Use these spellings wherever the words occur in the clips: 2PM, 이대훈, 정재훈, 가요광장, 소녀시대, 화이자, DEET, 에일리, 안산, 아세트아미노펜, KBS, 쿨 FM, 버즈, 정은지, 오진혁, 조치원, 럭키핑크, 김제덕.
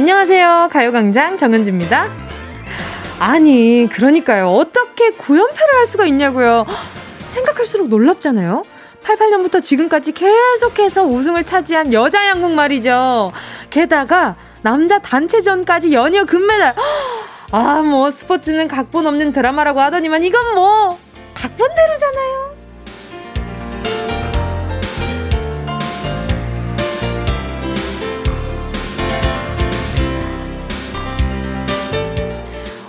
안녕하세요. 가요광장 정은지입니다. 아니, 그러니까요. 어떻게 고연패를 할 수가 있냐고요. 생각할수록 놀랍잖아요. 88년부터 지금까지 계속해서 우승을 차지한 여자 양궁 말이죠. 게다가 남자 단체전까지 연이어 금메달. 아, 뭐 스포츠는 각본 없는 드라마라고 하더니만 이건 뭐 각본대로잖아요.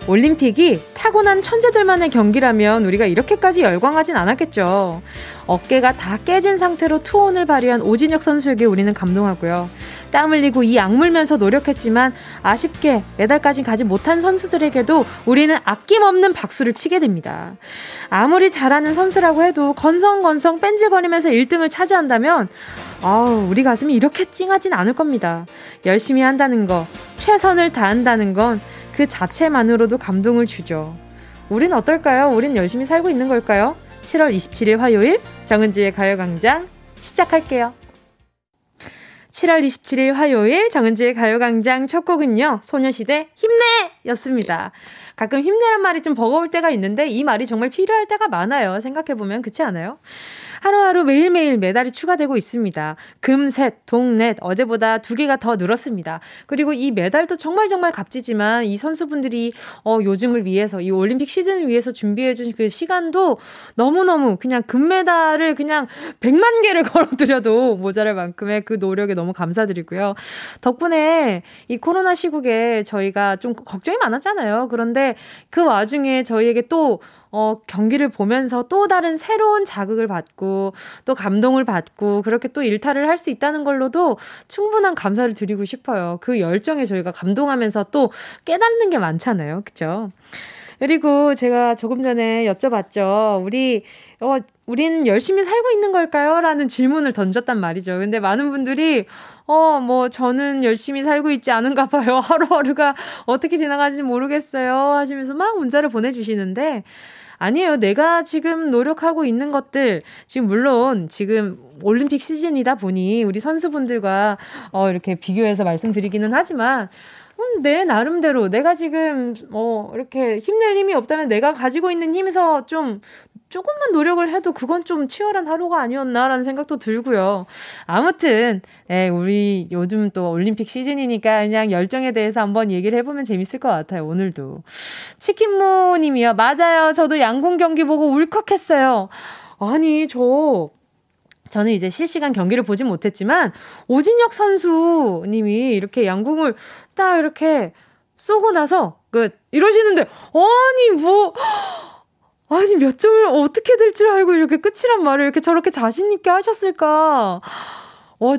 올림픽이 타고난 천재들만의 경기라면 우리가 이렇게까지 열광하진 않았겠죠. 어깨가 다 깨진 상태로 투혼을 발휘한 오진혁 선수에게 우리는 감동하고요. 땀 흘리고 이 악물면서 노력했지만 아쉽게 메달까지 가지 못한 선수들에게도 우리는 아낌없는 박수를 치게 됩니다. 아무리 잘하는 선수라고 해도 건성건성 뺀질거리면서 1등을 차지한다면 아우, 우리 가슴이 이렇게 찡하진 않을 겁니다. 열심히 한다는 거, 최선을 다한다는 건 그 자체만으로도 감동을 주죠. 우린 어떨까요? 우린 열심히 살고 있는 걸까요? 7월 27일 화요일 정은지의 가요광장 시작할게요. 7월 27일 화요일 정은지의 가요광장 첫 곡은요, 소녀시대 힘내! 였습니다. 가끔 힘내란 말이 좀 버거울 때가 있는데 이 말이 정말 필요할 때가 많아요. 생각해보면 그렇지 않아요? 하루하루 매일매일 메달이 추가되고 있습니다. 금, 셋, 동, 넷, 어제보다 2개가 더 늘었습니다. 그리고 이 메달도 정말 값지지만 이 선수분들이 요즘을 위해서, 이 올림픽 시즌을 위해서 준비해준 그 시간도 너무너무 그냥 금메달을 그냥 100만 개를 걸어드려도 모자랄 만큼의 그 노력에 너무 감사드리고요. 덕분에 이 코로나 시국에 저희가 좀 걱정이 많았잖아요. 그런데 그 와중에 저희에게 또 경기를 보면서 또 다른 새로운 자극을 받고 또 감동을 받고 그렇게 또 일탈을 할 수 있다는 걸로도 충분한 감사를 드리고 싶어요. 그 열정에 저희가 감동하면서 또 깨닫는 게 많잖아요. 그렇죠? 그리고 제가 조금 전에 여쭤봤죠. 우린 열심히 살고 있는 걸까요? 라는 질문을 던졌단 말이죠. 근데 많은 분들이 저는 열심히 살고 있지 않은가 봐요. 하루하루가 어떻게 지나가는지 모르겠어요. 하시면서 막 문자를 보내주시는데, 아니에요. 내가 지금 노력하고 있는 것들, 지금 물론 지금 올림픽 시즌이다 보니 우리 선수분들과 이렇게 비교해서 말씀드리기는 하지만, 내 나름대로 내가 지금 이렇게 힘낼 힘이 없다면 내가 가지고 있는 힘에서 조금만 노력을 해도 그건 좀 치열한 하루가 아니었나라는 생각도 들고요. 아무튼 우리 요즘 또 올림픽 시즌이니까 그냥 열정에 대해서 한번 얘기를 해보면 재밌을 것 같아요. 오늘도 치킨무 님이요. 맞아요. 저도 양궁 경기 보고 울컥했어요. 아니, 저는 이제 실시간 경기를 보진 못했지만 오진혁 선수님이 이렇게 양궁을 딱 이렇게 쏘고 나서 이러시는데, 아니 몇 점을 어떻게 될 줄 알고 이렇게 끝이란 말을 이렇게 저렇게 자신 있게 하셨을까?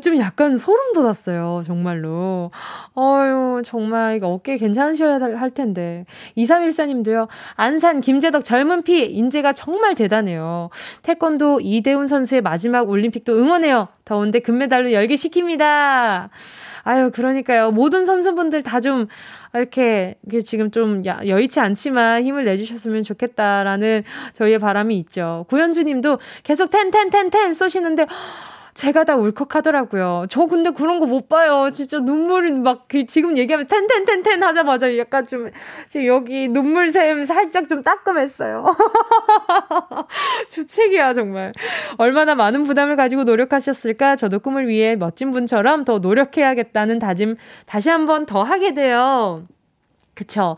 좀 약간 소름 돋았어요. 정말로. 어유, 정말 이거 어깨 괜찮으셔야 할 텐데. 2314님도요. 안산 김제덕 젊은 피 인재가 정말 대단해요. 태권도 이대훈 선수의 마지막 올림픽도 응원해요. 더운데 금메달로 열기 시킵니다. 아유, 그러니까요. 모든 선수분들 다 좀 이렇게 지금 좀 여의치 않지만 힘을 내주셨으면 좋겠다라는 저희의 바람이 있죠. 구현주님도 계속 텐 쏘시는데 제가 다 울컥하더라고요. 저 근데 그런 거 못 봐요. 진짜 눈물이 막 지금 얘기하면 텐 하자마자 약간 좀 지금 여기 눈물샘 살짝 좀 따끔했어요. 주책이야 정말. 얼마나 많은 부담을 가지고 노력하셨을까. 저도 꿈을 위해 멋진 분처럼 더 노력해야겠다는 다짐 다시 한번 더 하게 돼요. 그쵸.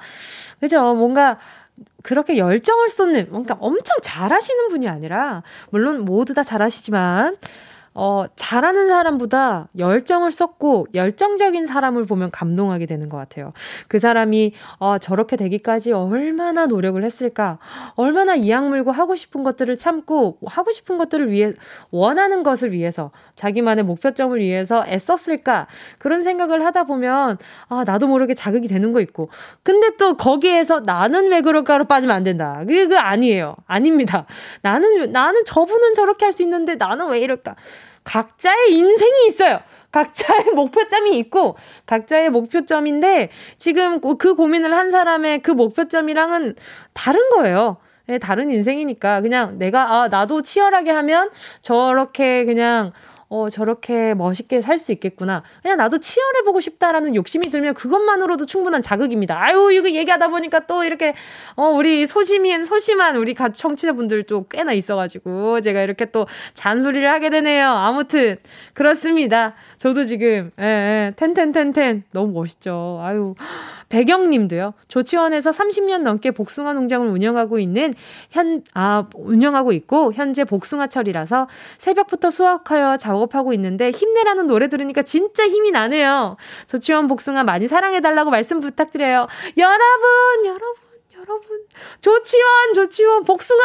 뭔가 그렇게 열정을 쏟는, 뭔가 엄청 잘하시는 분이 아니라, 물론 모두 다 잘하시지만 잘하는 사람보다 열정을 쏟고 열정적인 사람을 보면 감동하게 되는 것 같아요. 그 사람이 저렇게 되기까지 얼마나 노력을 했을까, 얼마나 이 악물고 하고 싶은 것들을 참고 하고 싶은 것들을 위해, 원하는 것을 위해서 자기만의 목표점을 위해서 애썼을까, 그런 생각을 하다 보면 나도 모르게 자극이 되는 거 있고, 근데 또 거기에서 나는 왜 그럴까로 빠지면 안 된다. 그거 아니에요. 아닙니다. 나는 저분은 저렇게 할 수 있는데 나는 왜 이럴까. 각자의 인생이 있어요. 각자의 목표점이 있고, 각자의 목표점인데 지금 그 고민을 한 사람의 그 목표점이랑은 다른 거예요. 다른 인생이니까 그냥 내가 나도 치열하게 하면 저렇게 그냥 저렇게 멋있게 살 수 있겠구나. 그냥 나도 치열해보고 싶다라는 욕심이 들면 그것만으로도 충분한 자극입니다. 아유, 이거 얘기하다 보니까 또 이렇게, 우리 소심한 우리 청취자분들 또 꽤나 있어가지고 제가 이렇게 또 잔소리를 하게 되네요. 아무튼, 그렇습니다. 저도 지금, 텐텐텐텐. 너무 멋있죠. 아유. 배경님도요. 조치원에서 30년 넘게 복숭아 농장을 운영하고 있는 운영하고 있고 현재 복숭아철이라서 새벽부터 수확하여 작업하고 있는데 힘내라는 노래 들으니까 진짜 힘이 나네요. 조치원 복숭아 많이 사랑해달라고 말씀 부탁드려요. 여러분. 조치원 복숭아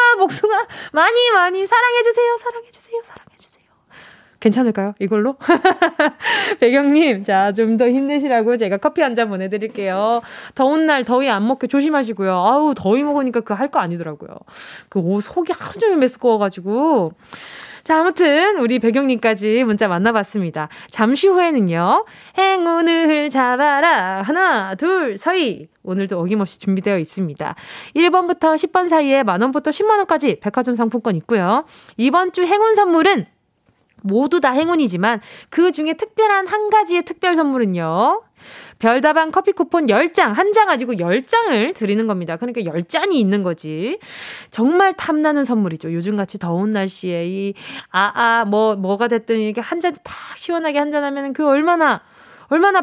많이 사랑해주세요. 괜찮을까요? 이걸로? 배경님, 자, 좀 더 힘내시라고 제가 커피 한 잔 보내드릴게요. 더운 날 더위 안 먹게 조심하시고요. 아우, 더위 먹으니까 그거 할 거 아니더라고요. 그 옷 속이 하루 종일 메스꺼워가지고. 자, 아무튼 우리 배경님까지 문자 만나봤습니다. 잠시 후에는요. 행운을 잡아라. 하나, 둘, 서희. 오늘도 어김없이 준비되어 있습니다. 1번부터 10번 사이에 만원부터 10만원까지 백화점 상품권 있고요. 이번 주 행운 선물은 모두 다 행운이지만 그 중에 특별한 한 가지의 특별 선물은요. 별다방 커피 쿠폰 10장, 한 장 가지고 10장을 드리는 겁니다. 그러니까 10잔이 있는 거지. 정말 탐나는 선물이죠. 요즘같이 더운 날씨에 이 뭐가 됐든 이렇게 한 잔 탁 시원하게 한 잔 하면 그 얼마나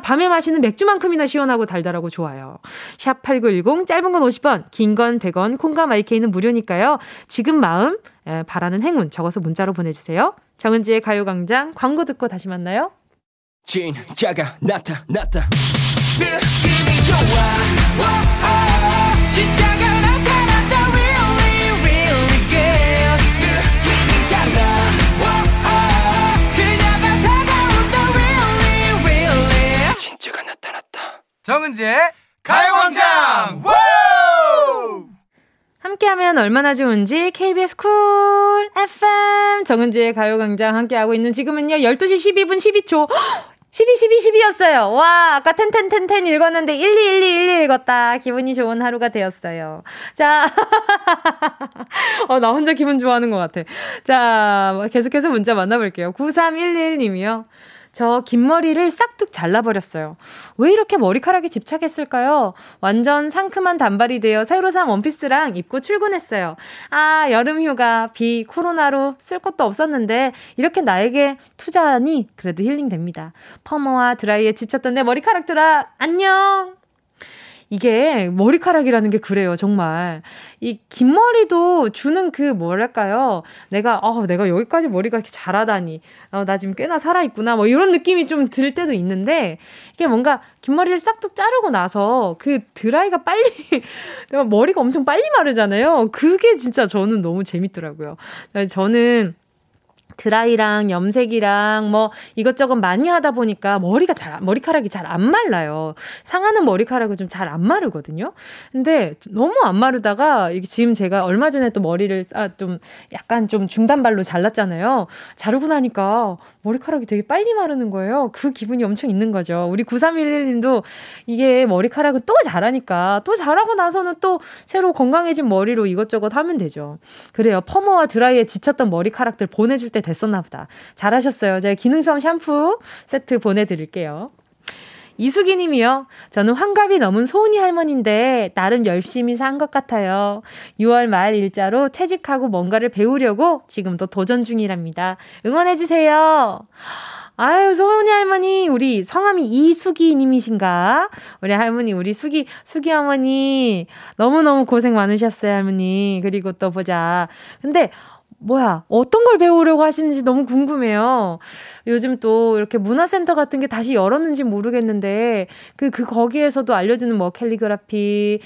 밤에 마시는 맥주만큼이나 시원하고 달달하고 좋아요. 샵 8910, 짧은 건 50원, 긴 건 100원, 콩과 마이케이는 무료니까요. 지금 마음 바라는 행운 적어서 문자로 보내주세요. 정은지의 가요광장 광고 듣고 다시 만나요. 진짜가 나타났다. 느낌이 좋아. 진짜가 나타났다. Really good. 느낌이 달라. 그녀가 다가온다. Really. 진짜가 나타났다. 정은지의 가요광장. 함께하면 얼마나 좋은지 KBS 쿨 FM 정은지의 가요광장 함께하고 있는 지금은요 12시 12분 12초 12였어요. 와, 아까 10 읽었는데 12 읽었다. 기분이 좋은 하루가 되었어요. 자, 나 혼자 기분 좋아하는 것 같아. 자, 계속해서 문자 만나볼게요. 9311님이요. 저 긴 머리를 싹둑 잘라버렸어요. 왜 이렇게 머리카락에 집착했을까요? 완전 상큼한 단발이 되어 새로 산 원피스랑 입고 출근했어요. 아, 여름휴가, 비, 코로나로 쓸 것도 없었는데 이렇게 나에게 투자하니 그래도 힐링됩니다. 퍼머와 드라이에 지쳤던 내 머리카락들아 안녕. 이게 머리카락이라는 게 그래요, 정말. 이 긴 머리도 주는 그 뭐랄까요? 내가 여기까지 머리가 이렇게 자라다니. 나 지금 꽤나 살아있구나. 뭐 이런 느낌이 좀 들 때도 있는데 이게 뭔가 긴 머리를 싹둑 자르고 나서 그 드라이가 빨리 머리가 엄청 빨리 마르잖아요. 그게 진짜 저는 너무 재밌더라고요. 저는 드라이랑 염색이랑 뭐 이것저것 많이 하다 보니까 머리카락이 잘 안 말라요. 상하는 머리카락은 좀 잘 안 마르거든요. 근데 너무 안 마르다가 이게 지금 제가 얼마 전에 또 머리를 좀 약간 좀 중단발로 잘랐잖아요. 자르고 나니까 머리카락이 되게 빨리 마르는 거예요. 그 기분이 엄청 있는 거죠. 우리 9311님도 이게 머리카락은 또 자라니까 또 자라고 나서는 또 새로 건강해진 머리로 이것저것 하면 되죠. 그래요. 퍼머와 드라이에 지쳤던 머리카락들 보내줄 때 됐었나 보다. 잘하셨어요. 제가 기능성 샴푸 세트 보내드릴게요. 이수기 님이요. 저는 환갑이 넘은 소은이 할머니인데 나름 열심히 산 것 같아요. 6월 말 일자로 퇴직하고 뭔가를 배우려고 지금도 도전 중이랍니다. 응원해주세요. 아유, 소은이 할머니, 우리 성함이 이수기 님이신가? 우리 할머니, 우리 수기 할머니 너무너무 고생 많으셨어요, 할머니. 그리고 또 보자. 근데 어떤 걸 배우려고 하시는지 너무 궁금해요. 요즘 또 이렇게 문화센터 같은 게 다시 열었는지 모르겠는데, 거기에서도 알려주는 캘리그라피,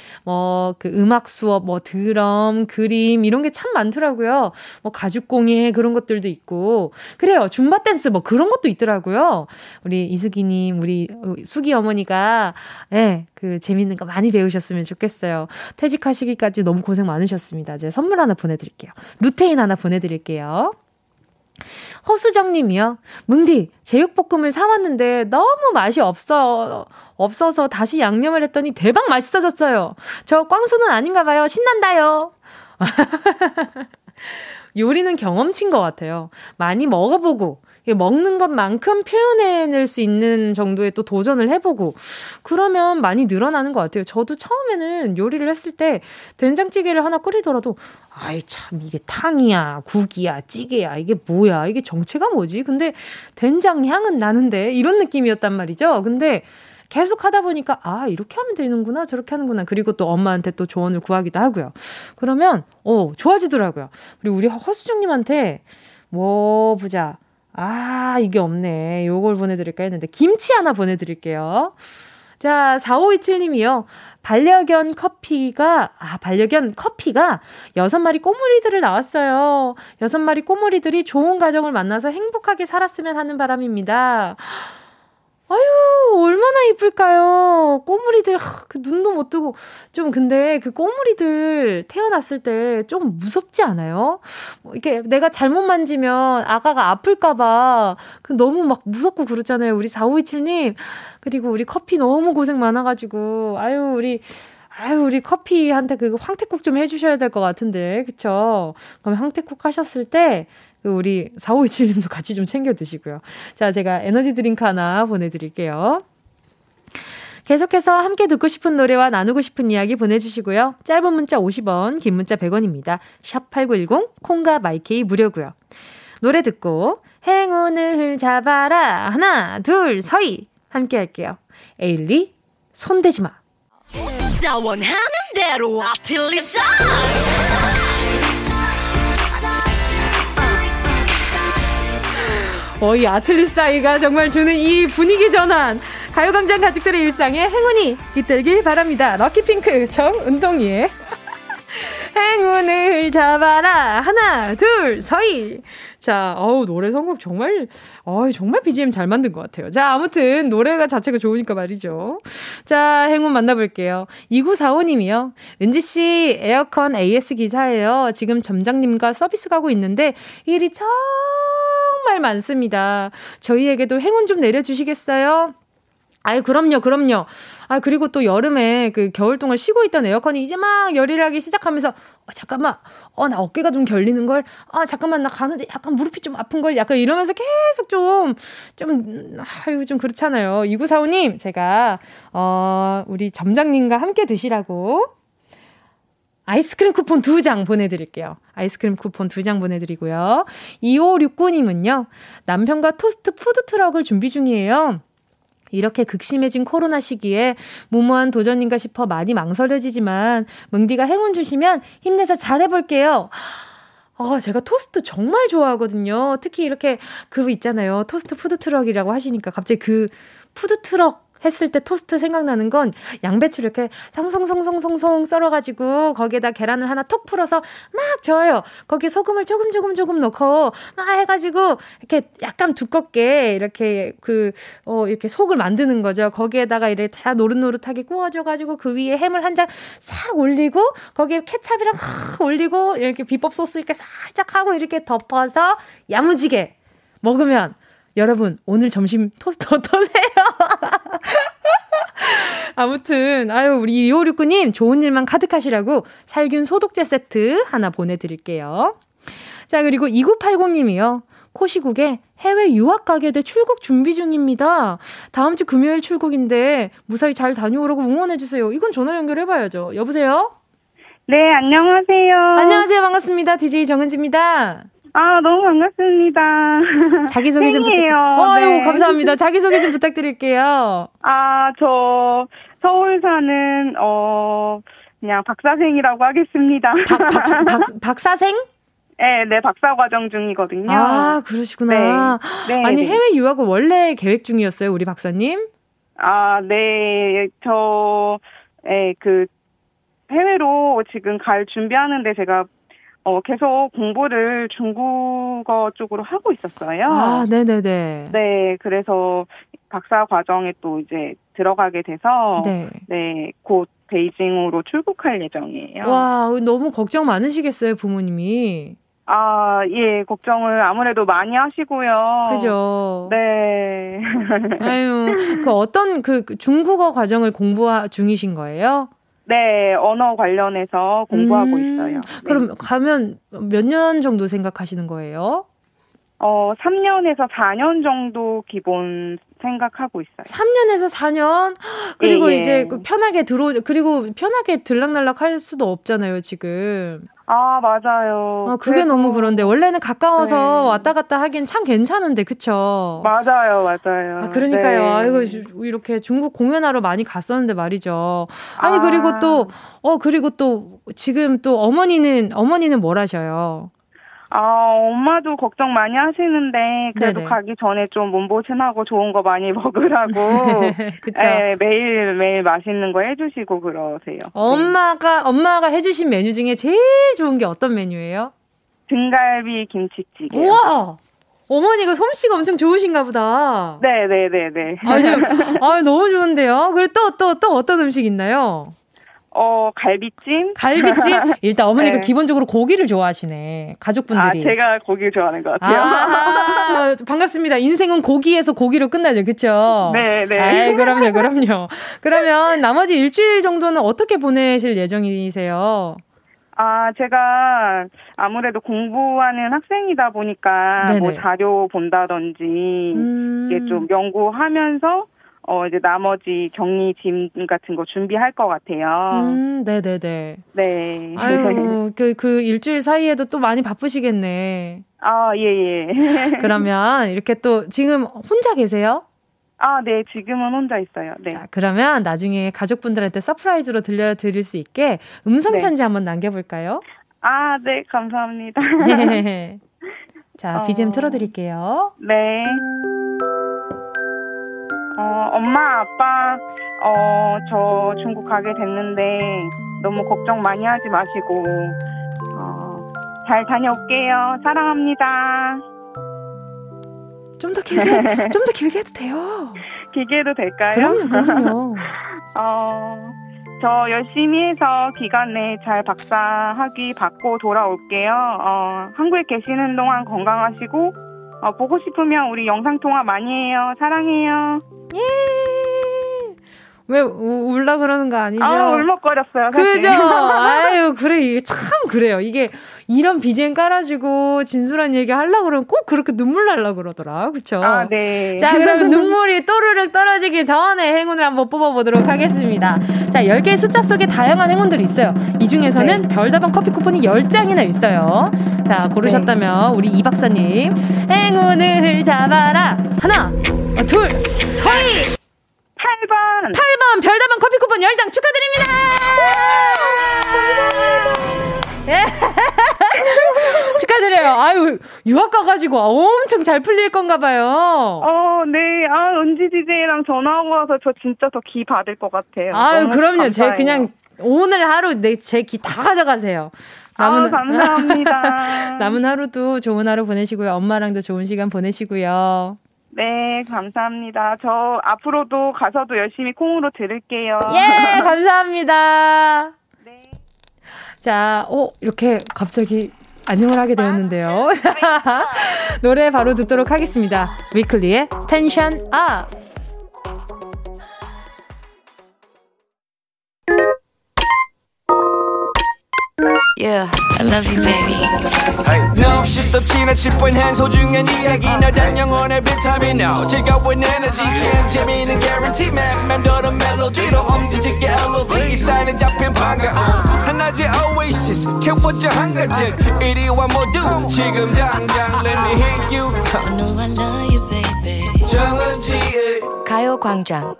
음악 수업, 드럼, 그림, 이런 게 참 많더라고요. 가죽공예, 그런 것들도 있고. 그래요. 줌바 댄스, 그런 것도 있더라고요. 우리 이수기님, 우리 수기 어머니가, 재밌는 거 많이 배우셨으면 좋겠어요. 퇴직하시기까지 너무 고생 많으셨습니다. 제가 선물 하나 보내드릴게요. 루테인 하나 보내드릴게요. 허수정 님이요. 뭉디, 제육볶음을 사왔는데 너무 맛이 없어서 다시 양념을 했더니 대박 맛있어졌어요. 저 꽝수는 아닌가 봐요. 신난다요. 요리는 경험치인 것 같아요. 많이 먹어보고 먹는 것만큼 표현해낼 수 있는 정도의 또 도전을 해보고 그러면 많이 늘어나는 것 같아요. 저도 처음에는 요리를 했을 때 된장찌개를 하나 끓이더라도 아이 참 이게 탕이야 국이야 찌개야 이게 뭐야 이게 정체가 뭐지 근데 된장 향은 나는데 이런 느낌이었단 말이죠. 근데 계속 하다 보니까 아 이렇게 하면 되는구나 저렇게 하는구나 그리고 또 엄마한테 또 조언을 구하기도 하고요. 그러면 좋아지더라고요. 그리고 우리 허수정님한테 뭐 보자 아 이게 없네 요걸 보내드릴까 했는데 김치 하나 보내드릴게요. 자 4527님이요. 반려견 커피가 6마리 꼬물이들을 낳았어요. 6마리 꼬물이들이 좋은 가정을 만나서 행복하게 살았으면 하는 바람입니다. 아유 얼마나 이쁠까요. 꼬물이들 그 눈도 못 뜨고 좀 근데 그 꼬물이들 태어났을 때 좀 무섭지 않아요? 이렇게 내가 잘못 만지면 아가가 아플까봐 너무 막 무섭고 그러잖아요. 우리 4527님 그리고 우리 커피 너무 고생 많아가지고 아유 우리 커피한테 그 황태국 좀 해주셔야 될 것 같은데 그쵸? 그럼 황태국 하셨을 때 우리 4527님도 같이 좀 챙겨 드시고요. 자, 제가 에너지 드링크 하나 보내드릴게요. 계속해서 함께 듣고 싶은 노래와 나누고 싶은 이야기 보내주시고요. 짧은 문자 50원, 긴 문자 100원입니다. 샵8910, 콩과 마이케이 무료고요. 노래 듣고 행운을 잡아라 하나, 둘, 서이 함께 할게요. 에일리, 손대지 마. 나 원하는 대로 아틀리사 이 아틀리사이가 정말 주는 이 분위기 전환 가요광장 가족들의 일상에 행운이 깃들길 바랍니다. 럭키핑크 정은동이의 행운을 잡아라 하나 둘 서이. 자, 노래 선곡 정말 BGM 잘 만든 것 같아요. 자, 아무튼 노래가 자체가 좋으니까 말이죠. 자, 행운 만나볼게요. 2945님이요. 은지씨 에어컨 AS 기사예요. 지금 점장님과 서비스 가고 있는데 일이 정말 많습니다. 저희에게도 행운 좀 내려주시겠어요? 아유, 그럼요. 아, 그리고 또 여름에 그 겨울 동안 쉬고 있던 에어컨이 이제 막 열일 하기 시작하면서, 잠깐만, 나 어깨가 좀 결리는걸? 잠깐만, 나 가는데 약간 무릎이 좀 아픈걸? 약간 이러면서 계속 좀 그렇잖아요. 2945님, 제가, 우리 점장님과 함께 드시라고 아이스크림 쿠폰 2장 보내드릴게요. 아이스크림 쿠폰 2장 보내드리고요. 2569님은요, 남편과 토스트 푸드트럭을 준비 중이에요. 이렇게 극심해진 코로나 시기에 무모한 도전인가 싶어 많이 망설여지지만 뭉디가 행운 주시면 힘내서 잘해볼게요. 제가 토스트 정말 좋아하거든요. 특히 이렇게 그거 있잖아요. 토스트 푸드트럭이라고 하시니까 갑자기 그 푸드트럭 했을 때 토스트 생각나는 건 양배추를 이렇게 송송송송송송 썰어가지고 거기에다 계란을 하나 톡 풀어서 막 저어요. 거기에 소금을 조금 넣고 막 해가지고 이렇게 약간 두껍게 이렇게 이렇게 속을 만드는 거죠. 거기에다가 이렇게 다 노릇노릇하게 구워줘가지고 그 위에 햄을 한 장 싹 올리고 거기에 케찹이랑 확 올리고 이렇게 비법 소스 이렇게 살짝 하고 이렇게 덮어서 야무지게 먹으면 여러분 오늘 점심 토스트 어떠세요? 아무튼 우리 2569님 좋은 일만 가득하시라고 살균 소독제 세트 하나 보내드릴게요. 자, 그리고 2980님이요. 코시국에 해외 유학 가게 돼 출국 준비 중입니다. 다음 주 금요일 출국인데 무사히 잘 다녀오라고 응원해주세요. 이건 전화 연결해봐야죠. 여보세요? 네, 안녕하세요. 반갑습니다. DJ 정은지입니다. 너무 반갑습니다. 자기소개 좀 부탁드릴게요. 네. 감사합니다. 자기소개 좀 부탁드릴게요. 저 서울 사는 그냥 박사생이라고 하겠습니다. 박사생? 네, 박사 과정 중이거든요. 아, 그러시구나. 네. 아니, 해외 유학은 원래 계획 중이었어요, 우리 박사님? 네. 해외로 지금 갈 준비하는데 제가 계속 공부를 중국어 쪽으로 하고 있었어요. 네네네. 네, 그래서 박사 과정에 또 이제 들어가게 돼서, 네, 곧 베이징으로 출국할 예정이에요. 와, 너무 걱정 많으시겠어요, 부모님이? 예, 걱정을 아무래도 많이 하시고요. 그죠. 네. 아유, 중국어 과정을 공부 중이신 거예요? 네, 언어 관련해서 공부하고 있어요. 그럼 가면 몇 년 정도 생각하시는 거예요? 3년에서 4년 정도 기본 생각하고 있어요. 3년에서 4년? 그리고 예, 예. 이제 편하게 그리고 편하게 들락날락 할 수도 없잖아요, 지금. 아, 맞아요. 그게 그래서... 너무 그런데. 원래는 가까워서 네. 왔다 갔다 하긴 참 괜찮은데, 그쵸? 맞아요, 맞아요. 아, 그러니까요. 네. 아이고, 이렇게 중국 공연하러 많이 갔었는데 말이죠. 아니, 그리고 또, 지금 또 어머니는 뭘 하셔요? 아, 엄마도 걱정 많이 하시는데 그래도 네네. 가기 전에 좀 몸보신하고 좋은 거 많이 먹으라고 그쵸? 예, 매일매일 맛있는 거 해주시고 그러세요. 엄마가 해주신 메뉴 중에 제일 좋은 게 어떤 메뉴예요? 등갈비 김치찌개. 우와! 어머니가 솜씨가 엄청 좋으신가 보다. 네네네네. 아, 너무 좋은데요. 그리고 또 어떤 음식 있나요? 갈비찜? 갈비찜? 일단 어머니가 네. 기본적으로 고기를 좋아하시네. 가족분들이. 아, 제가 고기를 좋아하는 것 같아요. 아, 반갑습니다. 인생은 고기에서 고기로 끝나죠. 그쵸? 네, 네. 아이, 그럼요. 그러면 나머지 일주일 정도는 어떻게 보내실 예정이세요? 아, 제가 아무래도 공부하는 학생이다 보니까 네네. 뭐 자료 본다든지 이게 좀 연구하면서 이제 나머지 격리짐 같은 거 준비할 것 같아요. 네네네. 네. 아유, 그 일주일 사이에도 또 많이 바쁘시겠네. 아, 예, 예. 그러면 이렇게 또 지금 혼자 계세요? 아, 네. 지금은 혼자 있어요. 네. 자, 그러면 나중에 가족분들한테 서프라이즈로 들려드릴 수 있게 음성편지 네. 한번 남겨볼까요? 아, 네. 감사합니다. 네. 자, BGM 틀어드릴게요. 네. 엄마, 아빠, 저 중국 가게 됐는데 너무 걱정 많이 하지 마시고, 잘 다녀올게요. 사랑합니다. 좀 더 길게 해도 돼요. 길게 해도 될까요? 그럼요. 저 열심히 해서 기간 내에 잘 박사학위 받고 돌아올게요. 한국에 계시는 동안 건강하시고, 보고 싶으면 우리 영상통화 많이 해요. 사랑해요. 예. 왜 울라 그러는 거 아니죠? 아, 울먹거렸어요. 사실. 그죠? 아유, 그래. 참 그래요. 이게 이런 BGM 깔아주고 진솔한 얘기 하려고 그러면 꼭 그렇게 눈물 날라 그러더라. 그쵸? 아, 네. 자, 그러면 눈물이 또르륵 떨어지기 전에 행운을 한번 뽑아보도록 하겠습니다. 자, 10개의 숫자 속에 다양한 행운들이 있어요. 이 중에서는 네. 별다방 커피 쿠폰이 10장이나 있어요. 자, 고르셨다면 네. 우리 이 박사님. 행운을 잡아라. 하나, 둘, 서희! 8번 별다방 커피 쿠폰 10장 축하드립니다. 축하드려요. 아유, 유학 가가지고 엄청 잘 풀릴 건가 봐요. 네. 아, 은지 DJ랑 전화하고 와서 저 진짜 더 기 받을 것 같아요. 아유, 그럼요. 제 그냥 오늘 하루 제 기 다 가져가세요. 감사합니다. 남은 하루도 좋은 하루 보내시고요. 엄마랑도 좋은 시간 보내시고요. 네, 감사합니다. 저 앞으로도 가서도 열심히 콩으로 들을게요. 예, 감사합니다. 네. 자, 이렇게 갑자기 안녕을 하게 되었는데요. 노래 바로 듣도록 하겠습니다. 위클리의 텐션 업. Yeah, I love you, baby. No, she's the china chip when hands hold you and you know that young on every time you know. Check out with energy, champ, Jimmy, and guarantee, man. Man, do the melody, no, did you get elevated? Sign it up in Panga. And I just oasis, check what your hunger took. 81 more do, chick em down, let me hit you. I know I love you, baby. 정은지, 가요광장.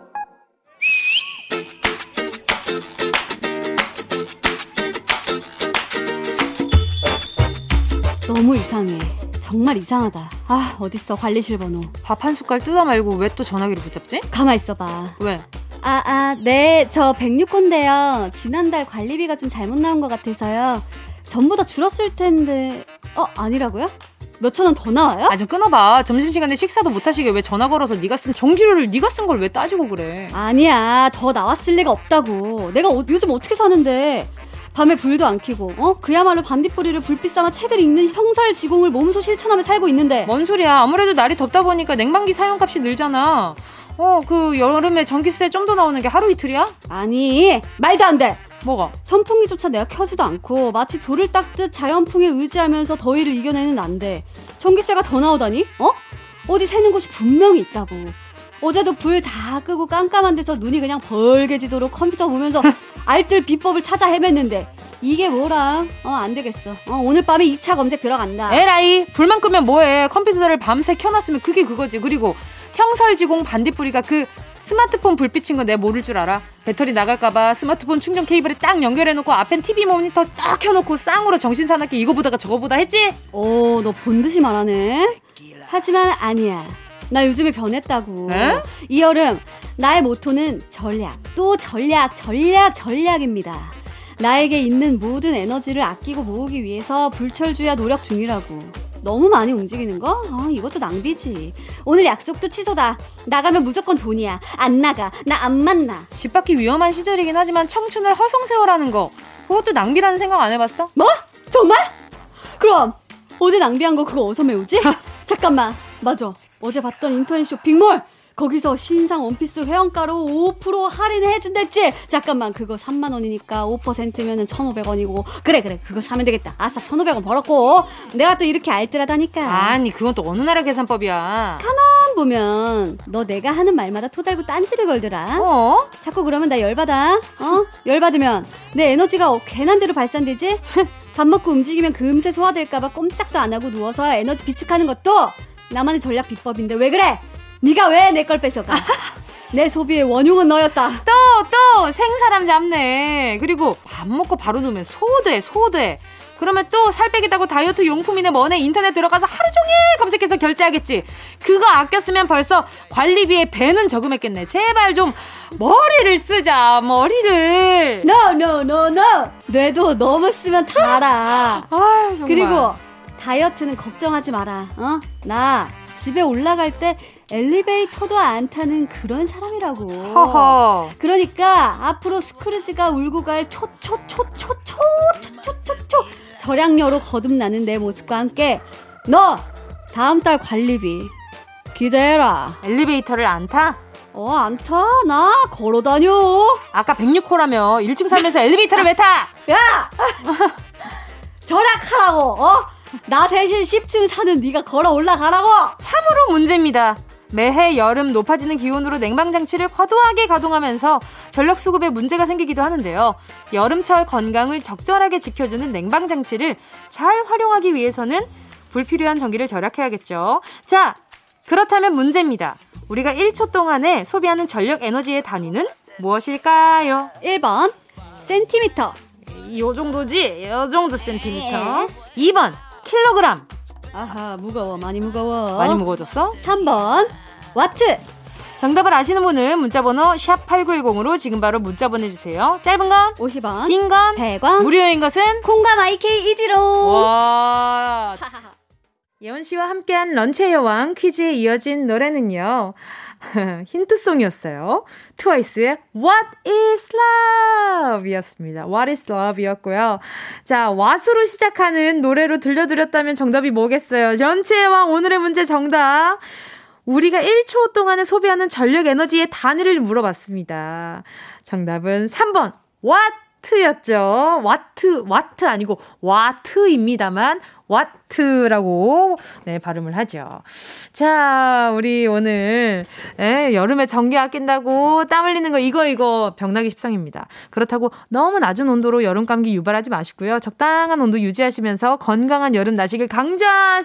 너무 이상해. 정말 이상하다. 아, 어딨어 관리실 번호. 밥 한 숟갈 뜯어 말고 왜 또 전화기를 붙잡지? 가만 있어봐. 왜? 네, 저 106호인데요. 지난달 관리비가 좀 잘못 나온 것 같아서요. 전보다 줄었을 텐데... 아니라고요? 몇천 원 더 나와요? 아, 좀 끊어봐. 점심시간에 식사도 못하시게 왜 전화 걸어서 네가 쓴 전기료를 네가 쓴 걸 왜 따지고 그래? 아니야, 더 나왔을 리가 없다고. 내가 요즘 어떻게 사는데... 밤에 불도 안 켜고 그야말로 반딧불이를 불빛 삼아 책을 읽는 형설지공을 몸소 실천하며 살고 있는데. 뭔 소리야. 아무래도 날이 덥다 보니까 냉방기 사용값이 늘잖아. 그 여름에 전기세 좀 더 나오는 게 하루 이틀이야? 아니, 말도 안 돼. 뭐가? 선풍기조차 내가 켜지도 않고 마치 돌을 닦듯 자연풍에 의지하면서 더위를 이겨내는 난데 전기세가 더 나오다니? 어? 어디 새는 곳이 분명히 있다고. 어제도 불 다 끄고 깜깜한 데서 눈이 그냥 벌게 지도록 컴퓨터 보면서 알뜰 비법을 찾아 헤맸는데 이게 뭐라? 안 되겠어. 오늘 밤에 2차 검색 들어간다. 에라이, 불만 끄면 뭐해. 컴퓨터를 밤새 켜놨으면 그게 그거지. 그리고 형설지공 반딧불이가 그 스마트폰 불빛인 거 내 모를 줄 알아? 배터리 나갈까봐 스마트폰 충전 케이블에 딱 연결해놓고 앞엔 TV 모니터 딱 켜놓고 쌍으로 정신 사납게 이거보다가 저거보다 했지? 오, 너 본듯이 말하네. 하지만 아니야. 나 요즘에 변했다고. 에? 이 여름 나의 모토는 전략, 또 전략, 전략, 전략입니다. 나에게 있는 모든 에너지를 아끼고 모으기 위해서 불철주야 노력 중이라고. 너무 많이 움직이는 거? 이것도 낭비지. 오늘 약속도 취소다. 나가면 무조건 돈이야. 안 나가. 나 안 만나. 집 밖이 위험한 시절이긴 하지만 청춘을 허송세월하는 거, 그것도 낭비라는 생각 안 해봤어? 뭐? 정말? 그럼 어제 낭비한 거 그거 어디서 메우지? 잠깐만, 맞아. 어제 봤던 인터넷 쇼핑몰, 거기서 신상 원피스 회원가로 5% 할인해준댔지. 잠깐만, 그거 3만원이니까 5%면 1,500원이고 그래 그거 사면 되겠다. 아싸, 1,500원 벌었고. 내가 또 이렇게 알뜰하다니까. 아니, 그건 또 어느 나라 계산법이야. 가만 보면 너 내가 하는 말마다 토달고 딴지를 걸더라. 어? 자꾸 그러면 나 열받아. 열받으면 내 에너지가 괜한대로 발산되지. 밥 먹고 움직이면 금세 소화될까봐 꼼짝도 안 하고 누워서 에너지 비축하는 것도 나만의 전략 비법인데 왜 그래? 네가 왜 내 걸 뺏어가? 내 소비의 원흉은 너였다. 또 생사람 잡네. 그리고 밥 먹고 바로 누우면 소돼. 그러면 또 살 빼겠다고 다이어트 용품이네 뭐네 인터넷 들어가서 하루 종일 검색해서 결제하겠지. 그거 아꼈으면 벌써 관리비에 배는 저금했겠네. 제발 좀 머리를 쓰자, 머리를. No. 뇌도 너무 쓰면 다 알아. 아유, 정말. 그리고 다이어트는 걱정하지 마라. 나 집에 올라갈 때 엘리베이터도 안 타는 그런 사람이라고. 허허. 그러니까 앞으로 스크루지가 울고 갈 초초초초초초초초초 절약녀로 거듭나는 내 모습과 함께 너 다음 달 관리비 기대해라. 엘리베이터를 안 타? 안 타. 나 걸어 다녀. 아까 106호라며 1층 살면서 엘리베이터를 왜 타? 야! 절약하라고. 나 대신 10층 사는 네가 걸어 올라가라고. 참으로 문제입니다. 매해 여름 높아지는 기온으로 냉방장치를 과도하게 가동하면서 전력수급에 문제가 생기기도 하는데요. 여름철 건강을 적절하게 지켜주는 냉방장치를 잘 활용하기 위해서는 불필요한 전기를 절약해야겠죠. 자, 그렇다면 문제입니다. 우리가 1초 동안에 소비하는 전력 에너지의 단위는 무엇일까요? 1번 센티미터. 요 정도지? 요 정도 센티미터. 2번 킬로그램. 아하, 무거워. 많이 무거워. 많이 무거워졌어? 3번 와트. 정답을 아시는 분은 문자번호 샵 8910으로 지금 바로 문자 보내주세요. 짧은 건 50원, 긴 건 100원, 무료인 것은 콩감 IK 이지로. 와. 예원 씨와 함께한 런치의 여왕 퀴즈에 이어진 노래는요, 힌트송이었어요. 트와이스의 What is Love 이었습니다. What is Love 이었고요. 자, 와수로 시작하는 노래로 들려드렸다면 정답이 뭐겠어요? 전체의 왕 오늘의 문제 정답. 우리가 1초 동안에 소비하는 전력 에너지의 단위를 물어봤습니다. 정답은 3번 와트였죠. 와트 아니고 와트입니다만 와트라고 네 발음을 하죠. 자, 우리 오늘 여름에 전기 아낀다고 땀 흘리는 거 이거 병나기 십상입니다. 그렇다고 너무 낮은 온도로 여름 감기 유발하지 마시고요. 적당한 온도 유지하시면서 건강한 여름 나시길 강조하면서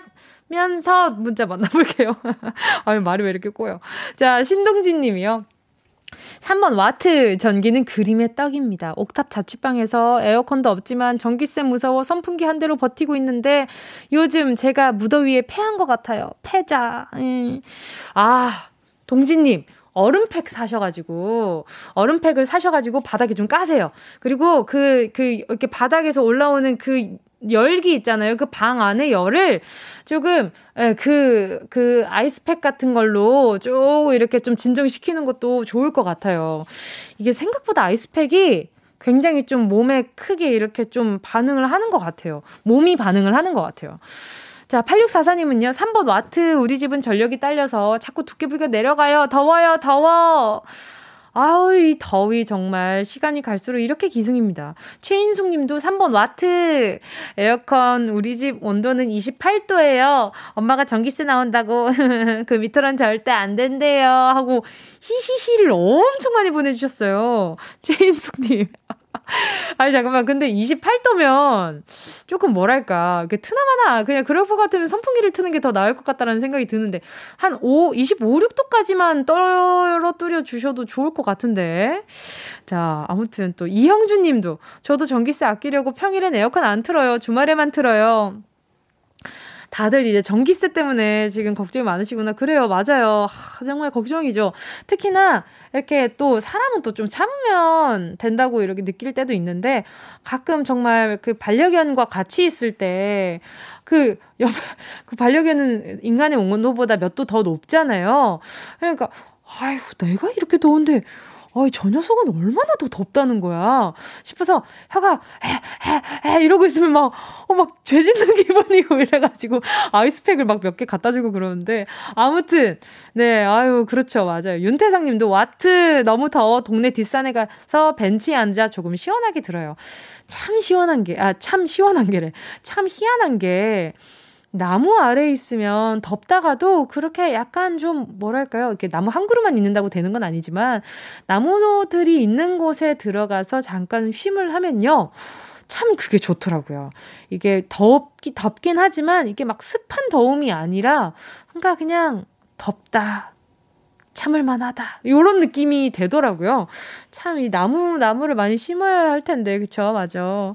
문자 만나볼게요. 아유, 말이 왜 이렇게 꼬여. 자, 신동진 님이요. 3번 와트. 전기는 그림의 떡입니다. 옥탑 자취방에서 에어컨도 없지만 전기세 무서워 선풍기 한 대로 버티고 있는데 요즘 제가 무더위에 패한 것 같아요. 패자. 아, 동진님, 얼음팩을 사셔가지고 바닥에 좀 까세요. 그리고 이렇게 바닥에서 올라오는 그 열기 있잖아요. 그 방 안에 열을 조금 그 아이스팩 같은 걸로 쭉 이렇게 좀 진정시키는 것도 좋을 것 같아요. 이게 생각보다 아이스팩이 굉장히 좀 몸에 크게 이렇게 좀 반응을 하는 것 같아요. 몸이 반응을 하는 것 같아요. 자, 8644님은요. 3번 와트. 우리 집은 전력이 딸려서 자꾸 두께비가 내려가요. 더워요. 아우, 이 더위 정말 시간이 갈수록 이렇게 기승입니다. 최인숙 님도 3번 와트. 에어컨 우리 집 온도는 28도예요. 엄마가 전기세 나온다고 그 밑으로는 절대 안 된대요 하고 히히히를 엄청 많이 보내주셨어요. 최인숙 님. 아니 잠깐만, 근데 28도면 조금 뭐랄까 트나마나 그냥 그럴 것 같으면 선풍기를 트는 게 더 나을 것 같다라는 생각이 드는데 한 25, 6도까지만 떨어뜨려 주셔도 좋을 것 같은데. 자, 아무튼 또 이형준 님도 저도 전기세 아끼려고 평일엔 에어컨 안 틀어요. 주말에만 틀어요. 다들 이제 전기세 때문에 지금 걱정이 많으시구나. 그래요. 맞아요. 하, 정말 걱정이죠. 특히나 이렇게 또 사람은 또 좀 참으면 된다고 이렇게 느낄 때도 있는데 가끔 정말 그 반려견과 같이 있을 때 그 반려견은 인간의 온도보다 몇 도 더 높잖아요. 그러니까 아이고 내가 이렇게 더운데 아이, 저 녀석은 얼마나 더 덥다는 거야 싶어서 혀가 에 이러고 있으면 막 죄짓는 기분이고 이래가지고 아이스팩을 막 몇 개 갖다 주고 그러는데 아무튼 네, 아유 그렇죠, 맞아요. 윤태상님도 와트 너무 더워 동네 뒷산에 가서 벤치에 앉아 조금 시원하게 들어요. 참 희한한 게 나무 아래에 있으면 덥다가도 그렇게 약간 좀 뭐랄까요? 이렇게 나무 한 그루만 있는다고 되는 건 아니지만 나무들이 있는 곳에 들어가서 잠깐 쉼을 하면요. 참 그게 좋더라고요. 이게 덥긴 하지만 이게 막 습한 더움이 아니라 뭔가 그냥 덥다. 참을만하다. 요런 느낌이 되더라고요. 참 이 나무를 많이 심어야 할 텐데. 그쵸? 맞아.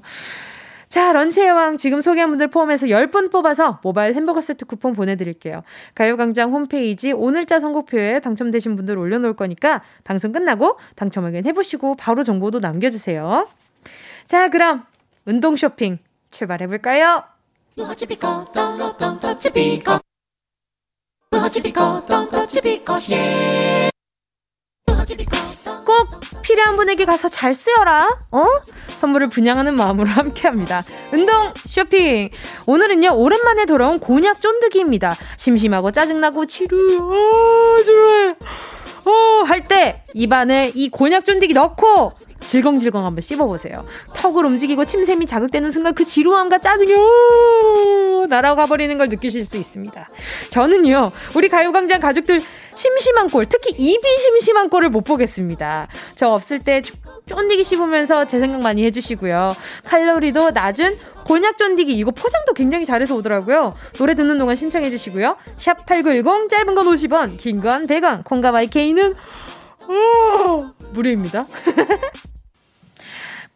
자, 런치의 왕 지금 소개한 분들 포함해서 10분 뽑아서 모바일 햄버거 세트 쿠폰 보내드릴게요. 가요광장 홈페이지 오늘자 선곡표에 당첨되신 분들 올려놓을 거니까 방송 끝나고 당첨 확인 해보시고 바로 정보도 남겨주세요. 자, 그럼 운동 쇼핑 출발해볼까요? 꼭 필요한 분에게 가서 잘 쓰여라. 선물을 분양하는 마음으로 함께합니다. 운동 쇼핑. 오늘은요, 오랜만에 돌아온 곤약 쫀득이입니다. 심심하고 짜증나고 지루해 할 때 입안에 이 곤약 쫀득이 넣고 질겅질겅 한번 씹어보세요. 턱을 움직이고 침샘이 자극되는 순간 그 지루함과 짜증이 날아가버리는 걸 느끼실 수 있습니다. 저는요, 우리 가요광장 가족들 심심한 꼴, 특히 입이 심심한 꼴을 못 보겠습니다. 저 없을 때 쫀디기 씹으면서 제 생각 많이 해주시고요. 칼로리도 낮은 곤약 쫀디기, 이거 포장도 굉장히 잘해서 오더라고요. 노래 듣는 동안 신청해 주시고요. 샵 8910, 짧은 건 50원, 긴 건 100원, 콩과 YK는 무료입니다.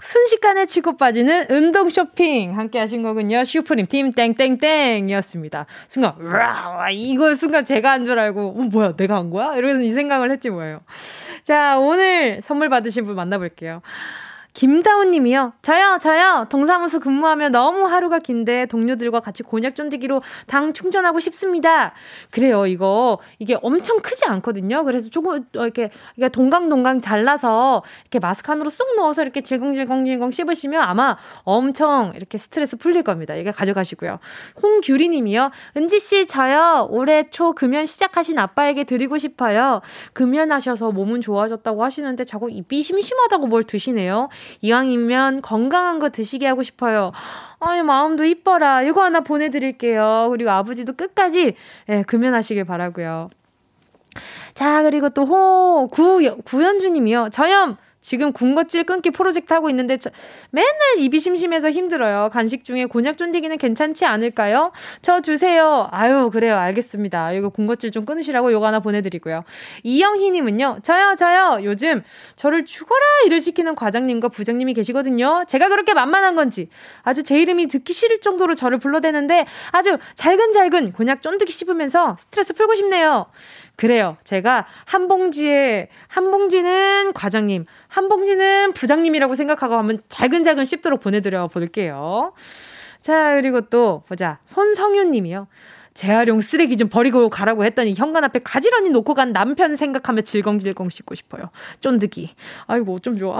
순식간에 치고 빠지는 운동 쇼핑 함께 하신 거군요. 슈프림 팀 땡땡땡이었습니다. 순간 와, 이거 순간 제가 한 줄 알고 뭐야, 내가 한 거야? 이러면서 이 생각을 했지 뭐예요. 자, 오늘 선물 받으신 분 만나볼게요. 김다운 님이요. 저요. 동사무소 근무하며 너무 하루가 긴데 동료들과 같이 곤약 쫀득이로 당 충전하고 싶습니다. 그래요. 이게 엄청 크지 않거든요. 그래서 조금 이렇게 동강동강 잘라서 이렇게 마스크 안으로 쏙 넣어서 이렇게 질겅질겅 씹으시면 아마 엄청 이렇게 스트레스 풀릴 겁니다. 이게 가져가시고요. 홍규리 님이요. 은지 씨, 저요. 올해 초 금연 시작하신 아빠에게 드리고 싶어요. 금연하셔서 몸은 좋아졌다고 하시는데 자꾸 입이 심심하다고 뭘 드시네요. 이왕이면 건강한 거 드시게 하고 싶어요. 아니, 마음도 이뻐라. 이거 하나 보내드릴게요. 그리고 아버지도 끝까지 금연하시길 바라고요. 자, 그리고 또 구현주님이요. 저염! 지금 군것질 끊기 프로젝트 하고 있는데 맨날 입이 심심해서 힘들어요. 간식 중에 곤약 쫀디기는 괜찮지 않을까요? 저 주세요. 아유, 그래요. 알겠습니다. 이거 군것질 좀 끊으시라고 요거 하나 보내드리고요. 이영희님은요. 저요. 요즘 저를 죽어라 일을 시키는 과장님과 부장님이 계시거든요. 제가 그렇게 만만한 건지 아주 제 이름이 듣기 싫을 정도로 저를 불러대는데 아주 잘근잘근 곤약 쫀디기 씹으면서 스트레스 풀고 싶네요. 그래요. 제가 한 봉지는 과장님, 한 봉지는 부장님이라고 생각하고 한번 잘근잘근 씹도록 보내드려 볼게요. 자, 그리고 또 보자. 손성윤 님이요. 재활용 쓰레기 좀 버리고 가라고 했더니 현관 앞에 가지런히 놓고 간 남편 생각하며 질겅질겅 씹고 싶어요. 쫀득이. 아이고, 좀 좋아.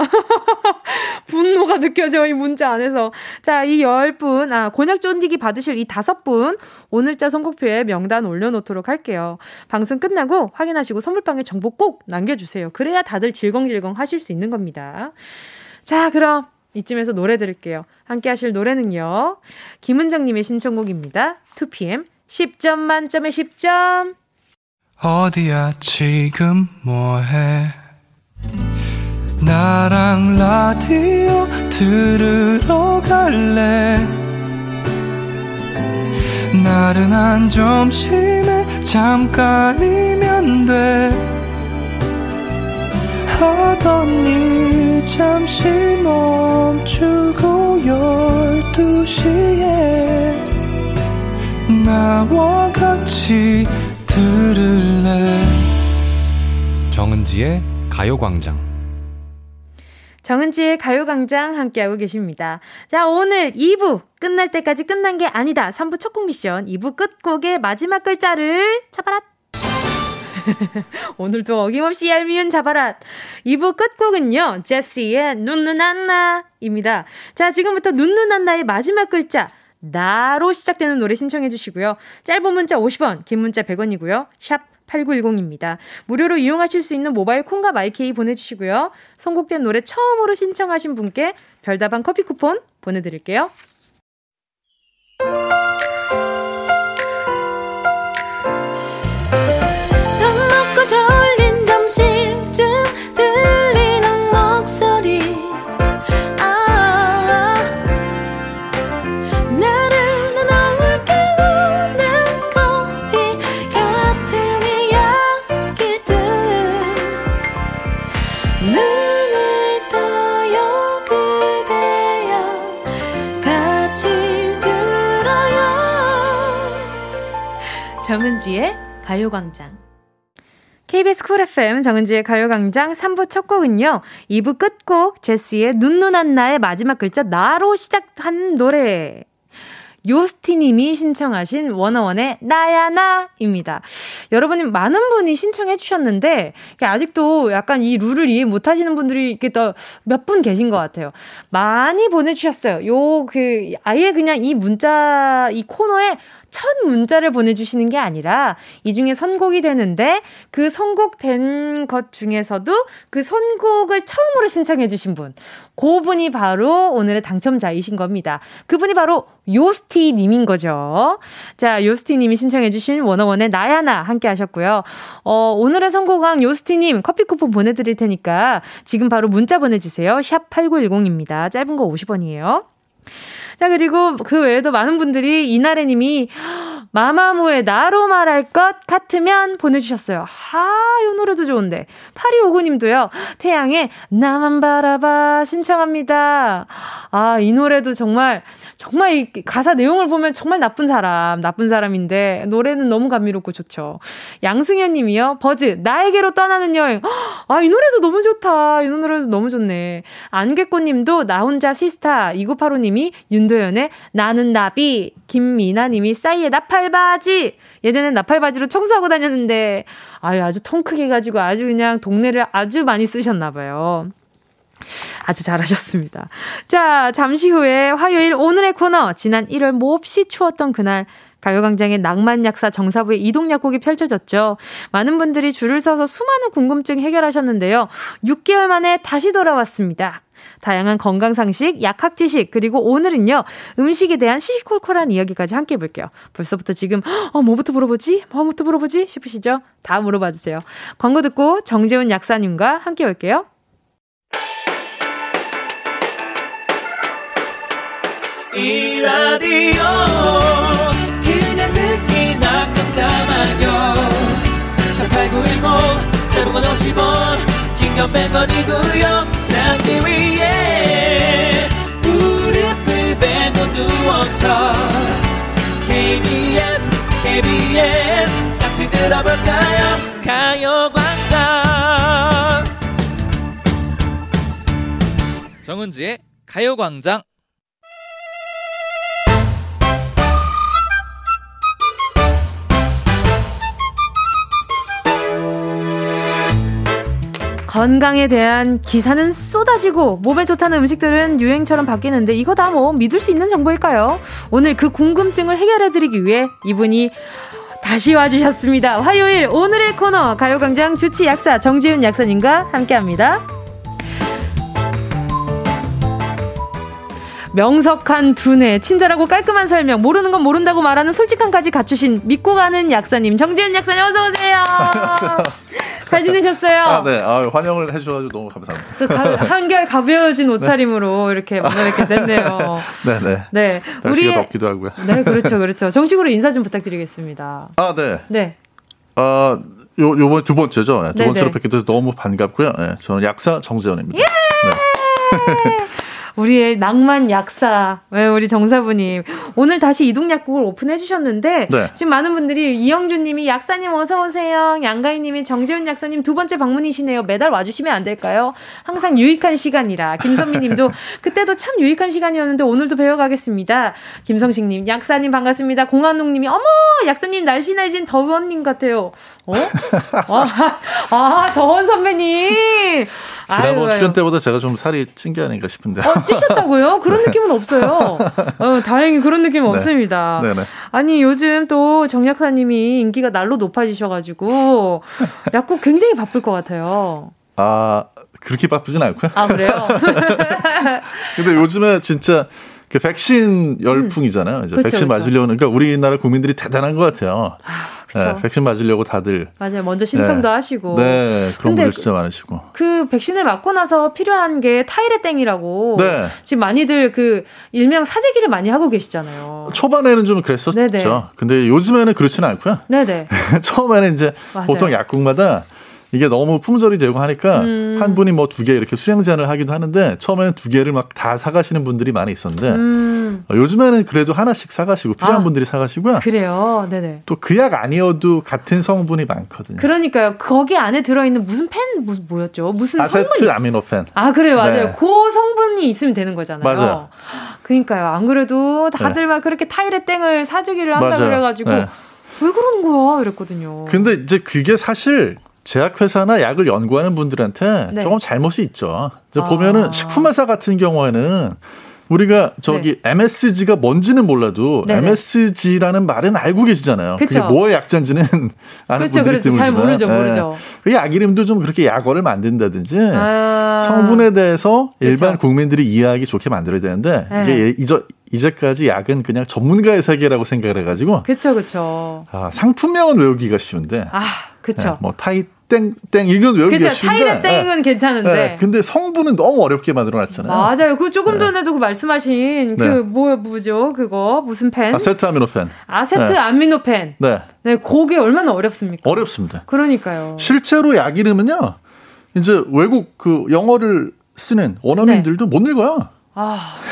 분노가 느껴져요, 이 문자 안에서. 자, 이 10분, 곤약 쫀디기 받으실 이 5분, 오늘자 선곡표에 명단 올려놓도록 할게요. 방송 끝나고 확인하시고 선물방에 정보 꼭 남겨주세요. 그래야 다들 질겅질겅 하실 수 있는 겁니다. 자, 그럼 이쯤에서 노래 들을게요. 함께 하실 노래는요, 김은정님의 신청곡입니다. 2PM 10점 만점에 10점. 어디야 지금 뭐해? 나랑 라디오 들으러 갈래? 나른한 점심에 잠깐이면 돼. 하던 일 잠시 멈추고 12시에 나와 같이 들을래. 정은지의 가요광장. 정은지의 가요광장 함께하고 계십니다. 자, 오늘 2부 끝날 때까지 끝난 게 아니다. 3부 첫 곡 미션, 2부 끝곡의 마지막 글자를 잡아라. 오늘도 어김없이 얄미운 자바랏. 2부 끝곡은요, 제시의 눈누난나입니다. 자, 지금부터 눈누난나의 마지막 글자 나로 시작되는 노래 신청해 주시고요. 짧은 문자 50원, 긴 문자 100원이고요. 샵 8910입니다. 무료로 이용하실 수 있는 모바일 콩과 마이케이 보내주시고요. 선곡된 노래 처음으로 신청하신 분께 별다방 커피 쿠폰 보내드릴게요. 졸린 점심쯤 들리는 목소리, 아, 나른한 너울 깨우는 거리 같은 이야기들. 눈을 떠요 그대여, 같이 들어요. 정은지의 가요광장. KBS 쿨 FM 정은지의 가요광장 3부 첫 곡은요, 2부 끝곡 제시의 눈누난나의 마지막 글자 나로 시작한 노래, 요스티님이 신청하신 워너원의 나야나입니다. 여러분이 많은 분이 신청해 주셨는데 아직도 약간 이 룰을 이해 못하시는 분들이 이렇게 또 몇 분 계신 것 같아요. 많이 보내주셨어요. 아예 그냥 이 문자, 이 코너에 첫 문자를 보내주시는 게 아니라 이 중에 선곡이 되는데 그 선곡된 것 중에서도 그 선곡을 처음으로 신청해 주신 분, 그 분이 바로 오늘의 당첨자이신 겁니다. 그분이 바로 요스티님인 거죠. 자, 요스티님이 신청해 주신 워너원의 나야나 함께 하셨고요. 오늘의 선곡왕 요스티님 커피 쿠폰 보내드릴 테니까 지금 바로 문자 보내주세요. 샵 8910입니다. 짧은 거 50원이에요. 자, 그리고 그 외에도 많은 분들이 이나래님이 마마무의 나로 말할 것 같으면 보내주셨어요. 이 노래도 좋은데. 8259님도요, 태양의 나만 바라봐 신청합니다. 이 노래도 정말 이 가사 내용을 보면 정말 나쁜 사람인데 노래는 너무 감미롭고 좋죠. 양승현님이요, 버즈 나에게로 떠나는 여행. 이 노래도 너무 좋다. 이 노래도 너무 좋네. 안개꽃님도 나 혼자 시스타. 2985님이 윤도현의 나는 나비. 김미나님이 싸이의 나팔바지. 예전엔 나팔바지로 청소하고 다녔는데 아주 통크게 가지고 아주 그냥 동네를 아주 많이 쓰셨나봐요. 아주 잘하셨습니다. 자, 잠시 후에 화요일 오늘의 코너, 지난 1월 몹시 추웠던 그날 가요광장의 낭만약사 정사부의 이동약국이 펼쳐졌죠. 많은 분들이 줄을 서서 수많은 궁금증 해결하셨는데요. 6개월 만에 다시 돌아왔습니다. 다양한 건강상식, 약학지식, 그리고 오늘은요, 음식에 대한 시시콜콜한 이야기까지 함께 해볼게요. 벌써부터 지금 뭐부터 물어보지 싶으시죠? 다 물어봐주세요. 광고 듣고 정재훈 약사님과 함께 올게요. 이 라디오 그냥 듣기나 깜짝마요. 18910 대부분 50원, 긴건 100원이고요. 잠기 위에 무릎을 베고 누워서 KBS 같이 들어볼까요? 가요광장, 정은지의 가요광장. 건강에 대한 기사는 쏟아지고 몸에 좋다는 음식들은 유행처럼 바뀌는데 이거 다 뭐 믿을 수 있는 정보일까요? 오늘 그 궁금증을 해결해드리기 위해 이분이 다시 와주셨습니다. 화요일 오늘의 코너 가요광장 주치 약사 정재훈 약사님과 함께합니다. 명석한 두뇌, 친절하고 깔끔한 설명, 모르는 건 모른다고 말하는 솔직함까지 갖추신 믿고 가는 약사님 정재훈 약사님 어서 오세요. 잘 지내셨어요? 네, 환영을 해주셔서 너무 감사합니다. 그 한결 가벼워진 옷차림으로 네. 이렇게 만나뵙게 됐네요. 네. 날씨가 덥기도 하고요. 네, 그렇죠. 정식으로 인사 좀 부탁드리겠습니다. 네. 요번 두 번째죠. 두 번째로 뵙게 돼서 너무 반갑고요. 네, 저는 약사 정재현입니다. 예! 네. 우리의 낭만 약사, 우리 정사부님 오늘 다시 이동약국을 오픈해주셨는데 네. 지금 많은 분들이 이영준님이 약사님 어서 오세요, 양가희님이 정재훈 약사님 두 번째 방문이시네요. 매달 와주시면 안 될까요? 항상 유익한 시간이라. 김선미님도 그때도 참 유익한 시간이었는데 오늘도 배워가겠습니다. 김성식님 약사님 반갑습니다. 공한웅님이 어머 약사님 날씬해진 더원님 같아요. 더원 선배님. 지난번 출연 때보다 제가 좀 살이 찐 게 아닌가 싶은데. 찌셨다고요? 그런 네. 느낌은 없어요. 다행히 그런 느낌은 네. 없습니다. 네네. 아니 요즘 또 정 약사님이 인기가 날로 높아지셔가지고 약국 굉장히 바쁠 것 같아요. 그렇게 바쁘진 않고요. 그래요? 근데 요즘에 진짜 그 백신 열풍이잖아요. 이제 그쵸, 백신 맞으려는 그러니까 우리나라 국민들이 대단한 것 같아요. 네, 백신 맞으려고 다들 맞아요. 먼저 신청도 네. 하시고. 네, 그런 분들 진짜 많으시고. 그 백신을 맞고 나서 필요한 게 타이레땡이라고. 네. 지금 많이들 그 일명 사재기를 많이 하고 계시잖아요. 초반에는 좀 그랬었죠. 네네. 근데 요즘에는 그렇지는 않고요. 네네. 처음에는 이제 맞아요. 보통 약국마다. 이게 너무 품절이 되고 하니까 한 분이 뭐 2개 이렇게 수량 제한을 하기도 하는데 처음에는 2개를 막 다 사가시는 분들이 많이 있었는데 요즘에는 그래도 하나씩 사가시고 필요한 분들이 사가시고요. 그래요. 네네. 또 그 약 아니어도 같은 성분이 많거든요. 그러니까요. 거기 안에 들어있는 무슨 펜 뭐였죠? 무슨 아세트 성분이... 아미노펜. 그래요. 맞아요. 네. 그 성분이 있으면 되는 거잖아요. 맞아요. 그러니까요. 안 그래도 다들 네. 막 그렇게 타이레땡을 사주기를 한다 맞아요. 그래가지고 네. 왜 그러는 거야? 이랬거든요. 근데 이제 그게 사실 제약회사나 약을 연구하는 분들한테 네. 조금 잘못이 있죠. 보면은 식품회사 같은 경우에는 우리가 저기 네. MSG가 뭔지는 몰라도 네네. MSG라는 말은 알고 계시잖아요. 그쵸. 그게 뭐의 약자인지는 아는 분들이 때문에 잘 모르죠. 그 약 이름도 좀 그렇게 약어를 만든다든지 성분에 대해서 그쵸. 일반 국민들이 이해하기 좋게 만들어야 되는데 네. 이게 이제까지 약은 그냥 전문가의 세계라고 생각을 해가지고 그렇죠. 상품명은 외우기가 쉬운데 그렇죠. 네, 뭐 타이땡땡 이건 외우기가 쉬운데 타이레땡은 네. 괜찮은데 네, 근데 성분은 너무 어렵게 만들어놨잖아요. 맞아요. 그 조금 전에도 네. 그 말씀하신 그 뭐죠? 그거 무슨 펜? 아세트 아미노펜. 네, 그게 얼마나 어렵습니까? 어렵습니다. 그러니까요. 실제로 약 이름은요. 이제 외국 그 영어를 쓰는 원어민들도 못 읽어요.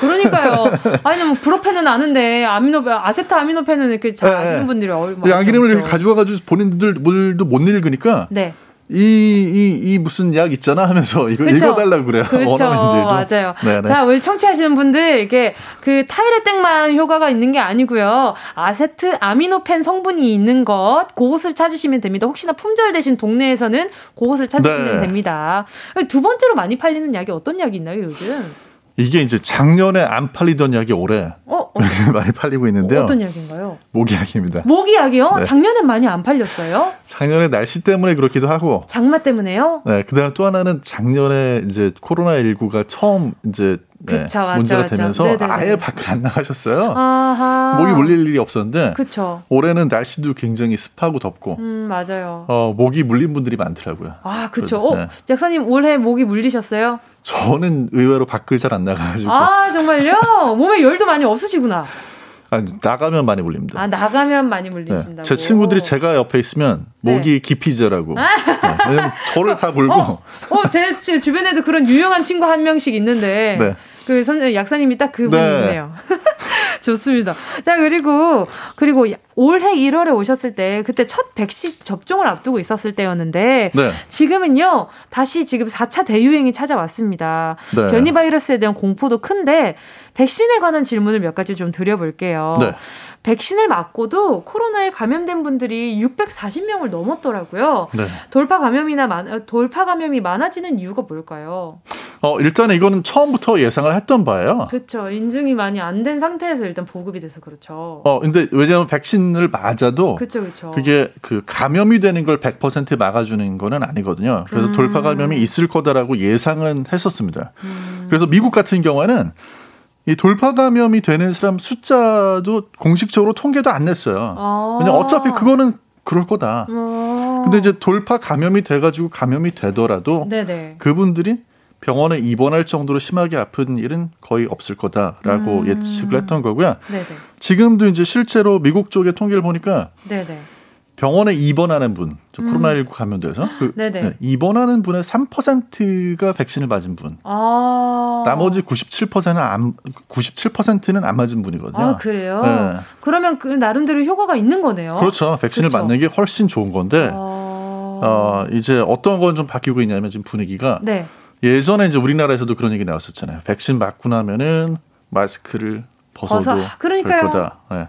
그러니까요. 아니, 뭐, 브로펜은 아는데, 아세트 아미노펜은 이렇게 잘 아시는 분들이 얼마나. 약 이름을 가져와가지고 본인들도 못 읽으니까. 네. 이 무슨 약 있잖아 하면서 이걸 그렇죠. 읽어달라고 그래요. 그렇죠. 맞아요. 네네. 자, 우리 청취하시는 분들, 이게 그 타이레땡만 효과가 있는 게 아니고요. 아세트 아미노펜 성분이 있는 것, 그것을 찾으시면 됩니다. 혹시나 품절되신 동네에서는 그것을 찾으시면 네. 됩니다. 두 번째로 많이 팔리는 약이 어떤 약이 있나요, 요즘? 이게 이제 작년에 안 팔리던 약이 올해 많이 팔리고 있는데요. 어떤 약인가요? 모기약입니다. 모기약이요? 네. 작년엔 많이 안 팔렸어요? 작년에 날씨 때문에 그렇기도 하고. 장마 때문에요? 네. 그다음 또 하나는 작년에 이제 코로나19가 처음 이제 문제가 되면서 아예 밖을 안 나가셨어요. 모기 물릴 일이 없었는데 그쵸. 올해는 날씨도 굉장히 습하고 덥고 맞아요. 모기 물린 분들이 많더라고요. 그렇죠. 네. 약사님 올해 모기 물리셨어요? 저는 의외로 밖을 잘 안 나가가지고. 정말요? 몸에 열도 많이 없으시구나. 나가면 많이 물립니다. 나가면 많이 물리신다고. 네. 제 친구들이 제가 옆에 있으면 목이 기피제라고. 왜냐면 저를 다 물고. 제 주변에도 그런 유용한 친구 한 명씩 있는데. 네. 그 약사님이 딱 그분이네요. 네. 좋습니다. 자, 그리고 올해 1월에 오셨을 때 그때 첫 백신 접종을 앞두고 있었을 때였는데 네. 지금은요. 다시 지금 4차 대유행이 찾아왔습니다. 네. 변이 바이러스에 대한 공포도 큰데 백신에 관한 질문을 몇 가지 좀 드려볼게요. 네. 백신을 맞고도 코로나에 감염된 분들이 640명을 넘었더라고요. 네. 돌파 감염이 많아지는 이유가 뭘까요? 일단 이거는 처음부터 예상을 했던 바예요. 그렇죠. 인증이 많이 안 된 상태에서 일단 보급이 돼서 그렇죠. 근데 왜냐하면 백신을 맞아도 그쵸. 그게 그 감염이 되는 걸 100% 막아주는 거는 아니거든요. 그래서 돌파 감염이 있을 거다라고 예상은 했었습니다. 그래서 미국 같은 경우에는 이 돌파 감염이 되는 사람 숫자도 공식적으로 통계도 안 냈어요. 왜냐면 어차피 그거는 그럴 거다. 근데 이제 돌파 감염이 돼가지고 감염이 되더라도 네네. 그분들이 병원에 입원할 정도로 심하게 아픈 일은 거의 없을 거다라고 예측을 했던 거고요. 네네. 지금도 이제 실제로 미국 쪽의 통계를 보니까 네네. 병원에 입원하는 분, 코로나19 감염돼서 입원하는 분의 3%가 백신을 맞은 분, 나머지 97%는 안 맞은 분이거든요. 아, 그래요? 네. 그러면 그 나름대로 효과가 있는 거네요. 그렇죠. 백신을 맞는 게 훨씬 좋은 건데 이제 어떤 건 좀 바뀌고 있냐면 지금 분위기가 네. 예전에 이제 우리나라에서도 그런 얘기 나왔었잖아요. 백신 맞고 나면은 마스크를 벗어도 될 거다. 네.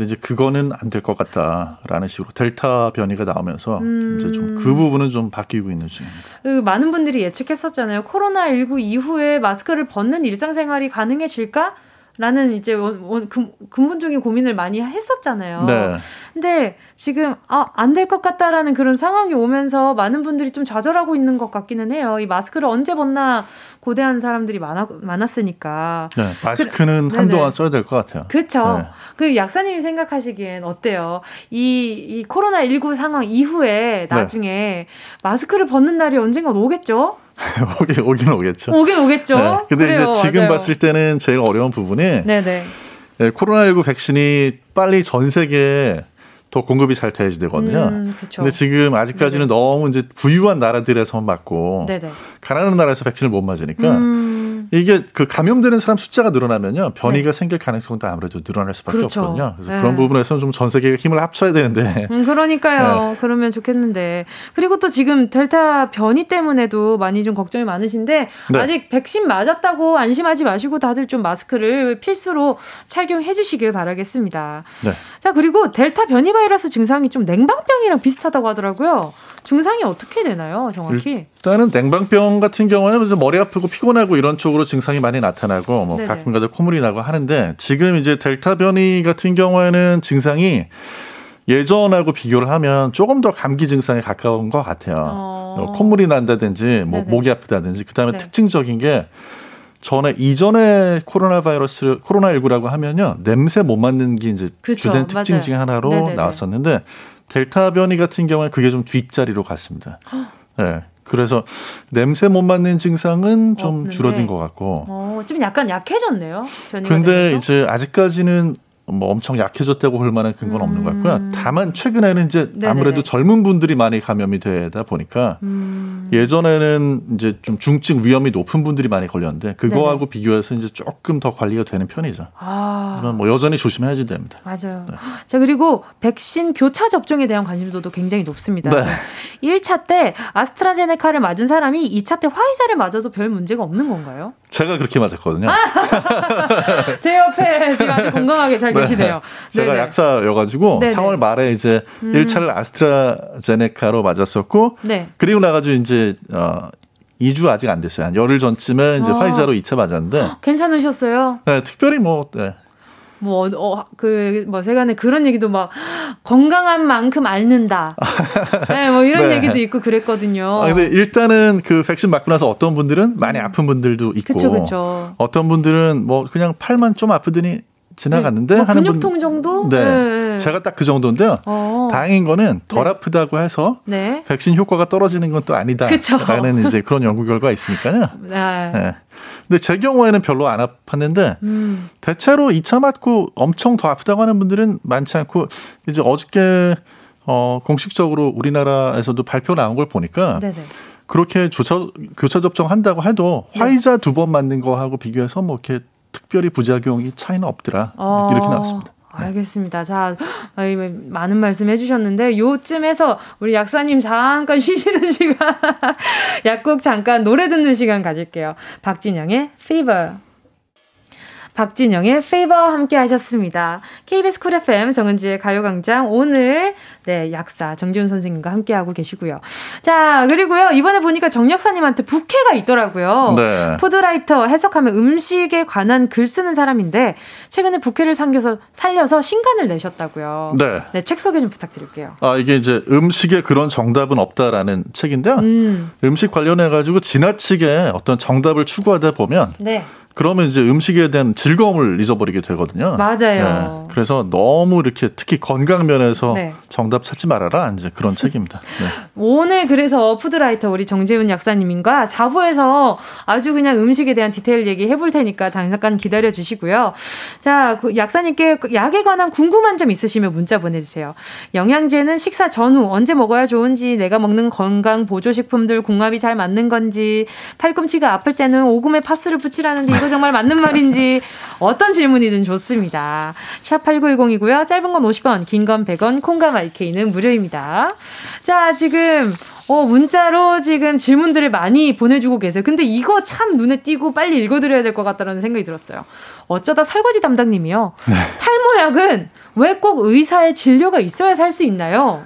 근데 이제 그거는 안 될 것 같다라는 식으로 델타 변이가 나오면서 이제 좀 그 부분은 좀 바뀌고 있는 중입니다. 많은 분들이 예측했었잖아요. 코로나19 이후에 마스크를 벗는 일상생활이 가능해질까라는 이제 근본적인 고민을 많이 했었잖아요. 네. 근데 지금 안 될 것 같다라는 그런 상황이 오면서 많은 분들이 좀 좌절하고 있는 것 같기는 해요. 이 마스크를 언제 벗나 고대한 사람들이 많았으니까. 네, 마스크는 한동안 써야 될 것 같아요. 그렇죠. 네. 그 약사님이 생각하시기엔 어때요? 이 코로나19 상황 이후에 나중에 네. 마스크를 벗는 날이 언젠가 오겠죠? 오긴 오겠죠. 오긴 오겠죠. 네. 근데 그래요, 이제 지금 맞아요. 봤을 때는 제일 어려운 부분이 네네. 네, 코로나19 백신이 빨리 전 세계에 더 공급이 잘 돼야지 되거든요. 근데 지금 아직까지는 네네. 너무 이제 부유한 나라들에서만 맞고 네네. 가난한 나라에서 백신을 못 맞으니까 이게 그 감염되는 사람 숫자가 늘어나면요 변이가 네. 생길 가능성도 아무래도 늘어날 수밖에 그렇죠. 없거든요. 그래서 네. 그런 부분에서는 좀 전 세계가 힘을 합쳐야 되는데. 그러니까요. 네. 그러면 좋겠는데. 그리고 또 지금 델타 변이 때문에도 많이 좀 걱정이 많으신데 네. 아직 백신 맞았다고 안심하지 마시고 다들 좀 마스크를 필수로 착용해 주시길 바라겠습니다. 네. 자 그리고 델타 변이 바이러스 증상이 좀 냉방병이랑 비슷하다고 하더라고요. 증상이 어떻게 되나요, 정확히? 일단은 냉방병 같은 경우는 이제 머리 아프고 피곤하고 이런 쪽으로 증상이 많이 나타나고 뭐 가끔가다 콧물이 나고 하는데 지금 이제 델타 변이 같은 경우에는 증상이 예전하고 비교를 하면 조금 더 감기 증상에 가까운 것 같아요. 콧물이 난다든지 뭐 목이 아프다든지 그다음에 네. 특징적인 게 이전에 코로나 바이러스 코로나19라고 하면요 냄새 못 맡는 게 이제 주된 특징 맞아요. 중 하나로 네네네. 나왔었는데 델타 변이 같은 경우에 그게 좀 뒷자리로 갔습니다. 네. 그래서 냄새 못 맡는 증상은 좀 없는데. 줄어든 것 같고. 좀 약간 약해졌네요. 그런데 이제 아직까지는 뭐 엄청 약해졌다고 볼 만한 근거는 없는 것 같고요. 다만 최근에는 이제 아무래도 네네네. 젊은 분들이 많이 감염이 되다 보니까 예전에는 이제 좀 중증 위험이 높은 분들이 많이 걸렸는데 그거하고 네네. 비교해서 이제 조금 더 관리가 되는 편이죠. 그러면 뭐 여전히 조심해야지 됩니다. 맞아요. 네. 자 그리고 백신 교차 접종에 대한 관심도도 굉장히 높습니다. 네. 1차 때 아스트라제네카를 맞은 사람이 2차 때 화이자를 맞아도 별 문제가 없는 건가요? 제가 그렇게 맞았거든요. 제 옆에 지금 아주 건강하게 잘 계시네요. 제가 네네. 약사여가지고 네네. 4월 말에 이제 1차를 아스트라제네카로 맞았었고 네. 그리고 나가지고 이제 2주 아직 안 됐어요. 한 열흘 전쯤에 이제 화이자로 2차 맞았는데 괜찮으셨어요? 네, 특별히 뭐. 네. 세간에 그런 얘기도 막 건강한 만큼 앓는다. 네, 뭐 이런 네. 얘기도 있고 그랬거든요. 근데 일단은 그 백신 맞고 나서 어떤 분들은 많이 아픈 분들도 있고, 그쵸. 어떤 분들은 뭐 그냥 팔만 좀 아프더니 지나갔는데 네. 하는 근육통 정도? 네. 네. 제가 딱 그 정도인데요. 다행인 거는 덜 네. 아프다고 해서 네. 백신 효과가 떨어지는 건 또 아니다라는 이제 그런 연구 결과가 있으니까요. 네. 네. 근데 제 경우에는 별로 안 아팠는데 대체로 2차 맞고 엄청 더 아프다고 하는 분들은 많지 않고 이제 어저께 공식적으로 우리나라에서도 발표 나온 걸 보니까 네네. 그렇게 교차 접종한다고 해도 화이자 네. 2번 맞는 거하고 비교해서 뭐 이렇게 특별히 부작용이 차이는 없더라 이렇게 나왔습니다. 네. 알겠습니다. 자, 많은 말씀 해주셨는데 요쯤에서 우리 약사님 잠깐 쉬시는 시간 약국 잠깐 노래 듣는 시간 가질게요. 박진영의 Fever. 박진영의 페이버 함께 하셨습니다. KBS 쿨 FM 정은지의 가요광장 오늘 네 약사 정재훈 선생님과 함께하고 계시고요. 자 그리고요 이번에 보니까 정역사님한테 부캐가 있더라고요. 네. 푸드라이터 해석하면 음식에 관한 글 쓰는 사람인데 최근에 부캐를 살려서 신간을 내셨다고요. 네. 네, 책 소개 좀 부탁드릴게요. 아 이게 이제 음식에 그런 정답은 없다라는 책인데요. 음식 관련해가지고 지나치게 어떤 정답을 추구하다 보면 네. 그러면 이제 음식에 대한 즐거움을 잊어버리게 되거든요. 맞아요. 네, 그래서 너무 이렇게 특히 건강 면에서 네. 정답 찾지 말아라 이제 그런 책입니다. 네. 오늘 그래서 푸드라이터 우리 정재훈 약사님과 4부에서 아주 그냥 음식에 대한 디테일 얘기 해볼 테니까 잠깐 기다려 주시고요. 자, 그 약사님께 약에 관한 궁금한 점 있으시면 문자 보내주세요. 영양제는 식사 전후 언제 먹어야 좋은지 내가 먹는 건강 보조식품들 궁합이 잘 맞는 건지 팔꿈치가 아플 때는 오금에 파스를 붙이라는데 이거 정말 맞는 말인지 어떤 질문이든 좋습니다. 샵 8910이고요. 짧은 건 50원, 긴 건 100원, 콩과 마이케이는 무료입니다. 자, 지금 문자로 지금 질문들을 많이 보내주고 계세요. 근데 이거 참 눈에 띄고 빨리 읽어드려야 될 것 같다는 생각이 들었어요. 어쩌다 설거지 담당님이요. 네. 탈모약은 왜 꼭 의사의 진료가 있어야 살 수 있나요?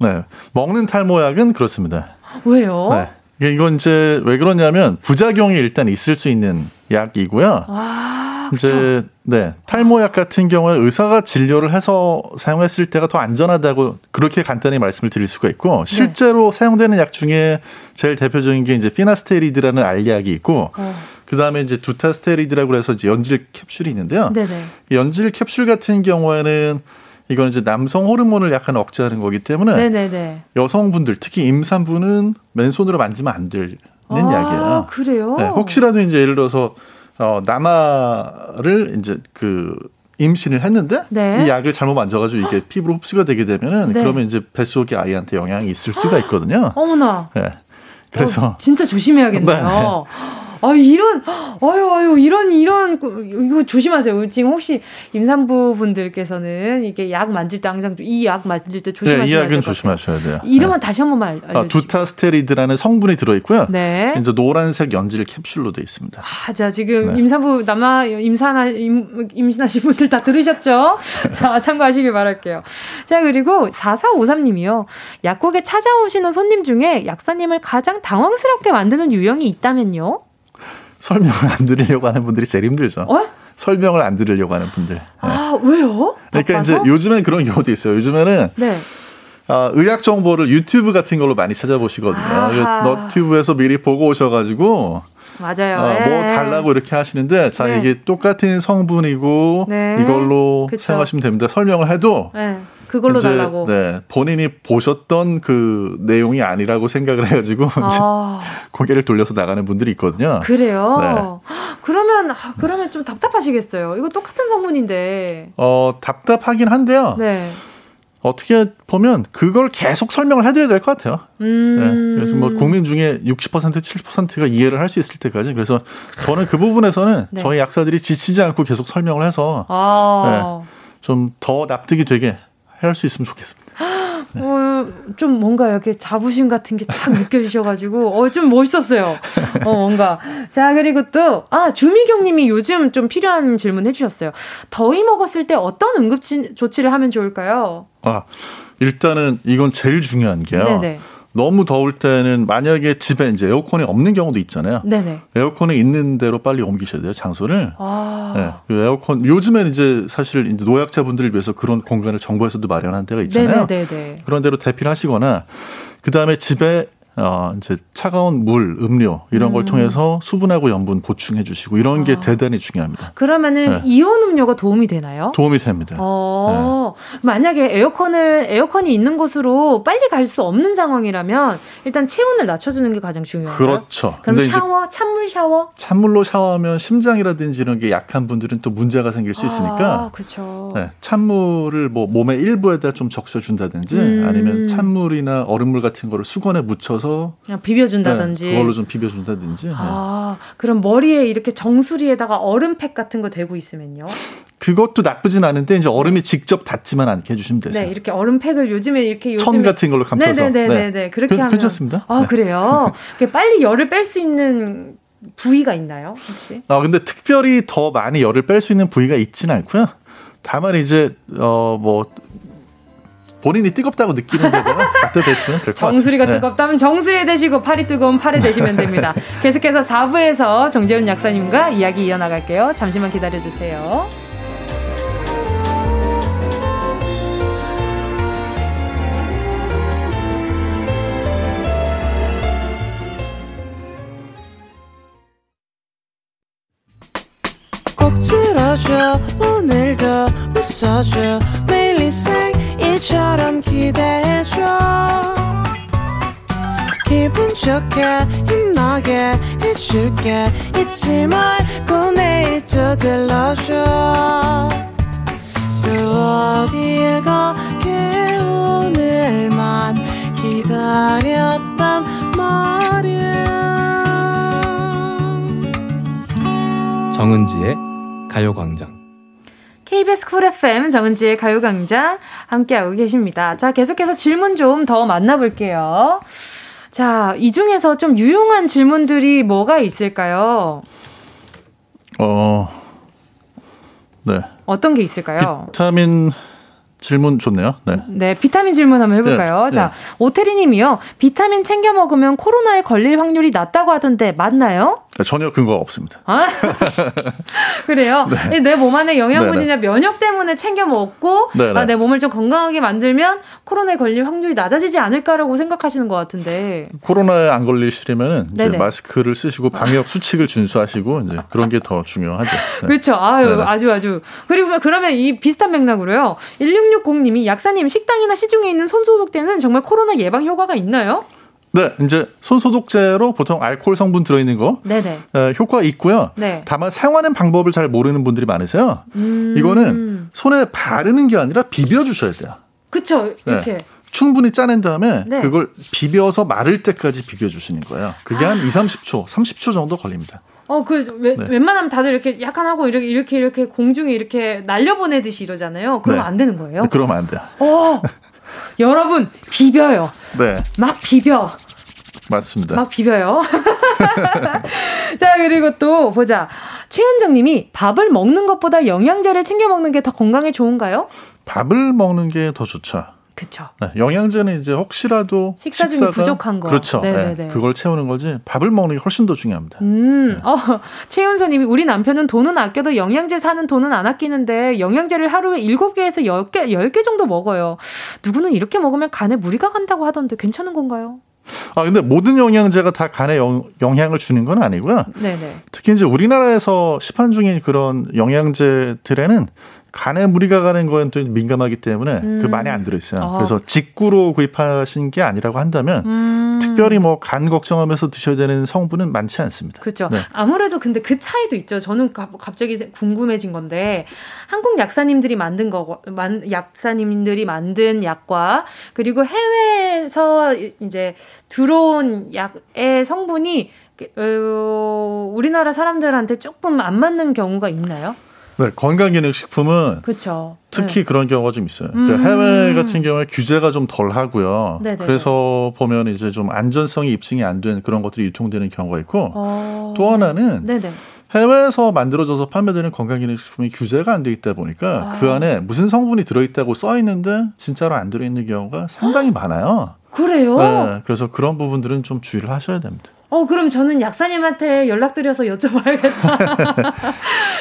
네, 먹는 탈모약은 그렇습니다. 왜요? 네. 이건 이제 왜 그러냐면 부작용이 일단 있을 수 있는 약이고요. 와, 이제 네, 탈모약 같은 경우는 의사가 진료를 해서 사용했을 때가 더 안전하다고 그렇게 간단히 말씀을 드릴 수가 있고 실제로 네. 사용되는 약 중에 제일 대표적인 게 이제 피나스테리드라는 알약이 있고 그 다음에 이제 두타스테리드라고 해서 이제 연질 캡슐이 있는데요. 네네. 연질 캡슐 같은 경우에는 이건 이제 남성 호르몬을 약간 억제하는 거기 때문에 네네네. 여성분들 특히 임산부는 맨손으로 만지면 안 되는 약이에요. 그래요? 네, 혹시라도 이제 예를 들어서 남아를 이제 그 임신을 했는데 네. 이 약을 잘못 만져가지고 이게 피부로 흡수가 되게 되면은 네. 그러면 이제 뱃속의 아이한테 영향이 있을 수가 있거든요. 어머나. 네. 그래서 진짜 조심해야겠네요. 이거 조심하세요. 지금 혹시 임산부분들께서는 이게 약 만질 때 항상 이 약 만질 때 조심하셔야 돼요. 네, 이 약은 조심하셔야 돼요. 이름은 네. 다시 한 번만 알려주세요. 두타스테리드라는 성분이 들어있고요. 네. 이제 노란색 연질 캡슐로 되어 있습니다. 아, 자 지금 네. 임산부 임신하신 분들 다 들으셨죠? 자 참고하시길 바랄게요. 자 그리고 4453님이요. 약국에 찾아오시는 손님 중에 약사님을 가장 당황스럽게 만드는 유형이 있다면요? 설명을 안 드리려고 하는 분들이 제일 힘들죠. 설명을 안 드리려고 하는 분들. 아 네. 왜요? 그러니까 바빠서? 이제 요즘엔 그런 경우도 있어요. 요즘에는 네. 의학 정보를 유튜브 같은 걸로 많이 찾아보시거든요. 너튜브에서 미리 보고 오셔가지고 맞아요. 뭐 달라고 이렇게 하시는데 자 네. 이게 똑같은 성분이고 네. 이걸로 그쵸. 사용하시면 됩니다. 설명을 해도. 네. 그걸로 이제, 달라고. 네, 본인이 보셨던 그 내용이 아니라고 생각을 해가지고 고개를 돌려서 나가는 분들이 있거든요. 그래요. 네. 그러면 좀 답답하시겠어요. 이거 똑같은 성분인데. 답답하긴 한데요. 네. 어떻게 보면 그걸 계속 설명을 해드려야 될 것 같아요. 네, 그래서 뭐 국민 중에 60% 70%가 이해를 할 수 있을 때까지 그래서 저는 그 부분에서는 네. 저희 약사들이 지치지 않고 계속 설명을 해서 네, 좀 더 납득이 되게. 할 수 있으면 좋겠습니다. 네. 좀 뭔가 이렇게 자부심 같은 게 딱 느껴지셔가지고 좀 멋있었어요. 뭔가 자 그리고 또 주미경님이 요즘 좀 필요한 질문 해주셨어요. 더위 먹었을 때 어떤 응급 조치를 하면 좋을까요? 일단은 이건 제일 중요한 게요. 네네. 너무 더울 때는 만약에 집에 이제 에어컨이 없는 경우도 있잖아요. 네네. 에어컨이 있는 대로 빨리 옮기셔야 돼요, 장소를. 네, 그 에어컨 요즘엔 이제 사실 이제 노약자분들을 위해서 그런 공간을 정부에서도 마련한 데가 있잖아요. 네네네네. 그런 데로 대피를 하시거나 그 다음에 집에 이제 차가운 물, 음료 이런 걸 통해서 수분하고 염분 보충해 주시고 이런 게 대단히 중요합니다. 그러면은 네. 이온 음료가 도움이 되나요? 도움이 됩니다. 네. 만약에 에어컨이 있는 곳으로 빨리 갈 수 없는 상황이라면 일단 체온을 낮춰주는 게 가장 중요해요. 그렇죠. 그럼 찬물 샤워? 찬물로 샤워하면 심장이라든지 이런 게 약한 분들은 또 문제가 생길 수 있으니까. 그렇죠. 네, 찬물을 뭐 몸의 일부에다 좀 적셔준다든지 아니면 찬물이나 얼음물 같은 거를 수건에 묻혀서 그냥 비벼준다든지 네, 그걸로 좀 비벼준다든지. 네. 그럼 머리에 이렇게 정수리에다가 얼음팩 같은 거 대고 있으면요? 그것도 나쁘진 않은데 이제 얼음이 직접 닿지만 않게 해주시면 되세요. 네, 이렇게 얼음팩을 요즘에 천 같은 걸로 감싸서. 네네네네. 네. 그렇게 하면 괜찮습니다. 네. 그래요. 빨리 열을 뺄 수 있는 부위가 있나요, 혹시? 아, 근데 특별히 더 많이 열을 뺄 수 있는 부위가 있진 않고요. 다만 이제 뭐 본인이 뜨겁다고 느끼는 거고요. 되시면 될 것 같아요. 정수리가 뜨겁다면 정수리에 대시고 팔이 뜨거운 팔에 대시면 됩니다. 계속해서 4부에서 정재훈 약사님과 이야기 이어나갈게요. 잠시만 기다려주세요. 들어줘 오늘도 웃어줘 매일 일상일처럼 기대해줘 기분 좋게 힘나게 해줄게 잊지 말고 내일 또 들러줘 또 어딜 가게 오늘만 기다렸단 말이야 정은지의 가요광장 KBS 쿨 FM 정은지의 가요광장 함께하고 계십니다. 자, 계속해서 질문 좀 더 만나볼게요. 자, 이 중에서 좀 유용한 질문들이 뭐가 있을까요? 네. 어떤 게 있을까요? 비타민 질문 좋네요. 네. 네, 비타민 질문 한번 해볼까요? 네. 자, 오태리님이요. 비타민 챙겨 먹으면 코로나에 걸릴 확률이 낮다고 하던데 맞나요? 전혀 근거가 없습니다. 아? 그래요? 네. 내 몸 안에 영양분이나 면역 때문에 챙겨 먹고 아, 내 몸을 좀 건강하게 만들면 코로나에 걸릴 확률이 낮아지지 않을까라고 생각하시는 것 같은데 코로나에 안 걸리시려면 마스크를 쓰시고 방역 수칙을 준수하시고 이제 그런 게 더 중요하죠. 네. 그렇죠. 아유, 아주 그리고 그러면 이 비슷한 맥락으로요. 1660님이 약사님 식당이나 시중에 있는 손소독제는 정말 코로나 예방 효과가 있나요? 네, 이제 손소독제로 보통 알코올 성분 들어있는 거 효과 있고요. 네. 다만 사용하는 방법을 잘 모르는 분들이 많으세요. 이거는 손에 바르는 게 아니라 비벼주셔야 돼요. 그렇죠. 이렇게. 네. 충분히 짜낸 다음에 그걸 비벼서 마를 때까지 비벼주시는 거예요. 그게 한 30초 정도 걸립니다. 웬만하면 다들 이렇게 약간 하고 이렇게 공중에 이렇게 날려보내듯이 이러잖아요. 그러면 안 되는 거예요? 네, 그러면 안 돼요. 여러분 비벼요. 네. 막 비벼. 맞습니다. 막 비벼요. 자, 그리고 또 보자. 최은정님이 밥을 먹는 것보다 영양제를 챙겨 먹는 게 더 건강에 좋은가요? 밥을 먹는 게 더 좋죠. 그렇죠. 네, 영양제는 이제 혹시라도 식사 중에 부족한 거. 그렇죠. 네, 그걸 채우는 거지 밥을 먹는 게 훨씬 더 중요합니다. 최윤서님이 우리 남편은 돈은 아껴도 영양제 사는 돈은 안 아끼는데 영양제를 하루에 7개에서 10개 정도 먹어요. 누구는 이렇게 먹으면 간에 무리가 간다고 하던데 괜찮은 건가요? 아, 근데 모든 영양제가 다 간에 영향을 주는 건 아니고요. 네네. 특히 이제 우리나라에서 시판 중인 그런 영양제들에는 간에 무리가 가는 거엔 또 민감하기 때문에 그 많이 안 들어있어요. 그래서 직구로 구입하신 게 아니라고 한다면 특별히 뭐 간 걱정하면서 드셔야 되는 성분은 많지 않습니다. 그렇죠. 네. 아무래도 근데 그 차이도 있죠. 저는 갑자기 궁금해진 건데 한국 약사님들이 만든 거, 약사님들이 만든 약과 그리고 해외에서 이제 들어온 약의 성분이 우리나라 사람들한테 조금 안 맞는 경우가 있나요? 네, 건강기능식품은 그쵸. 특히 그런 경우가 좀 있어요. 그러니까 해외 같은 경우에 규제가 좀 덜하고요. 그래서 보면 이제 좀 안전성이 입증이 안 된 그런 것들이 유통되는 경우가 있고 또 하나는 해외에서 만들어져서 판매되는 건강기능식품이 규제가 안 돼 있다 보니까 그 안에 무슨 성분이 들어있다고 써 있는데 진짜로 안 들어있는 경우가 상당히 많아요. 그래요? 네, 그래서 그런 부분들은 좀 주의를 하셔야 됩니다. 그럼 저는 약사님한테 연락드려서 여쭤봐야겠다.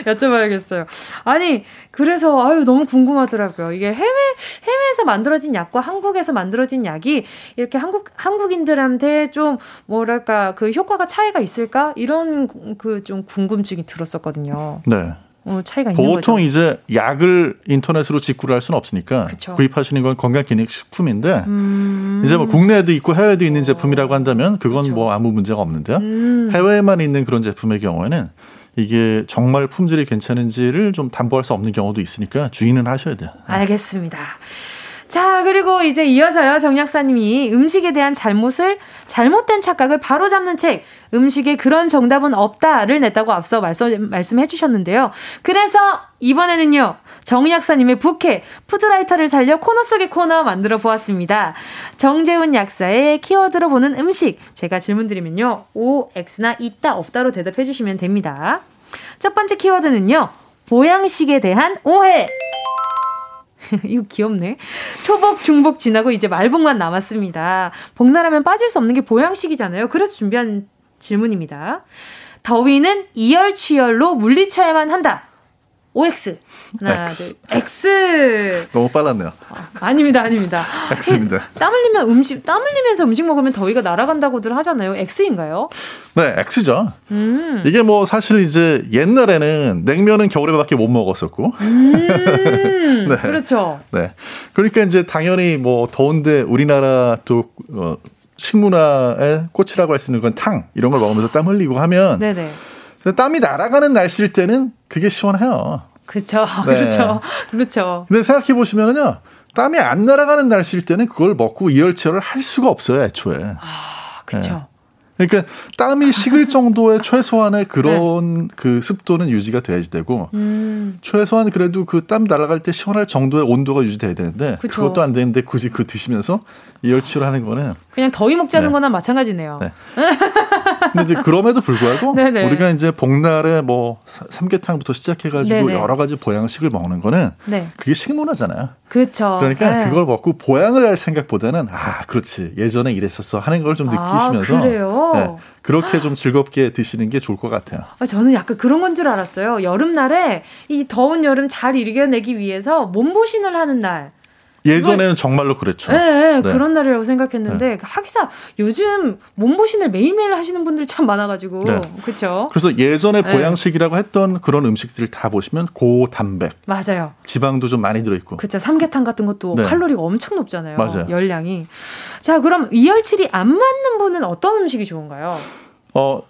여쭤봐야겠어요. 아니, 그래서, 너무 궁금하더라고요. 이게 해외에서 만들어진 약과 한국에서 만들어진 약이 이렇게 한국인들한테 좀, 뭐랄까, 그 효과가 차이가 있을까? 이런 그 좀 궁금증이 들었었거든요. 네. 차이가 있는 거죠. 보통 이제 약을 인터넷으로 직구를 할 수는 없으니까 그쵸. 구입하시는 건 건강기능식품인데 이제 뭐 국내에도 있고 해외에도 있는 제품이라고 한다면 그건 그쵸. 뭐 아무 문제가 없는데요. 해외에만 있는 그런 제품의 경우에는 이게 정말 품질이 괜찮은지를 좀 담보할 수 없는 경우도 있으니까 주의는 하셔야 돼요. 알겠습니다. 자, 그리고 이제 이어서요, 정약사님이 음식에 대한 잘못된 착각을 바로 잡는 책, 음식에 그런 정답은 없다를 냈다고 앞서 말씀해 주셨는데요. 그래서 이번에는요, 정약사님의 부캐, 푸드라이터를 살려 코너 속의 코너 만들어 보았습니다. 정재훈 약사의 키워드로 보는 음식, 제가 질문 드리면요, O, X나 있다, 없다로 대답해 주시면 됩니다. 첫 번째 키워드는요, 보양식에 대한 오해. 이거 귀엽네. 초복, 중복 지나고 이제 말복만 남았습니다. 복나라면 빠질 수 없는 게 보양식이잖아요. 그래서 준비한 질문입니다. 더위는 이열치열로 물리쳐야만 한다. OX. 하나, X. 둘, X. 너무 빨랐네요. 아닙니다. X입니다. 땀 흘리면서 음식 먹으면 더위가 날아간다고들 하잖아요. X인가요? 네, X죠. 이게 뭐 사실 이제 옛날에는 냉면은 겨울에밖에 못 먹었었고. 네. 그렇죠. 네. 그러니까 이제 당연히 뭐 더운데 우리나라 또 식문화의 꽃이라고 할 수 있는 건 탕 이런 걸 먹으면서 땀 흘리고 하면. 네네. 땀이 날아가는 날씨일 때는 그게 시원해요. 그렇죠. 네. 그렇죠. 근데 생각해 보시면은요, 땀이 안 날아가는 날씨일 때는 그걸 먹고 이열치열을 할 수가 없어요, 애초에. 아, 그렇죠. 네. 그러니까 땀이 식을 정도의 최소한의 그런 네. 그 습도는 유지가 돼야지 되고, 최소한 그래도 그 땀 날아갈 때 시원할 정도의 온도가 유지돼야 되는데, 그쵸. 그것도 안 되는데 굳이 그거 드시면서 이열치열하는 거는 그냥 더위 먹자는 네. 거나 마찬가지네요. 네. 근데 이제 그럼에도 불구하고 네네. 우리가 이제 복날에 뭐 삼계탕부터 시작해가지고 네네. 여러 가지 보양식을 먹는 거는 네. 그게 식문화잖아요. 그렇죠. 그러니까 네. 그걸 먹고 보양을 할 생각보다는 아 그렇지 예전에 이랬었어 하는 걸 좀 느끼시면서 그래요. 네. 그렇게 좀 즐겁게 드시는 게 좋을 것 같아요. 저는 약간 그런 건 줄 알았어요. 여름날에 이 더운 여름 잘 이겨내기 위해서 몸보신을 하는 날. 예전에는 이건, 정말로 그랬죠. 네. 그런 날이라고 생각했는데 네. 하기사 요즘 몸보신을 매일매일 하시는 분들 참 많아가지고 네. 그렇죠. 그래서 예전에 네. 보양식이라고 했던 그런 음식들을 다 보시면 고단백, 맞아요. 지방도 좀 많이 들어있고, 그렇죠. 삼계탕 같은 것도 네. 칼로리가 엄청 높잖아요. 맞아요. 열량이. 자, 그럼 이열칠이 안 맞는 분은 어떤 음식이 좋은가요?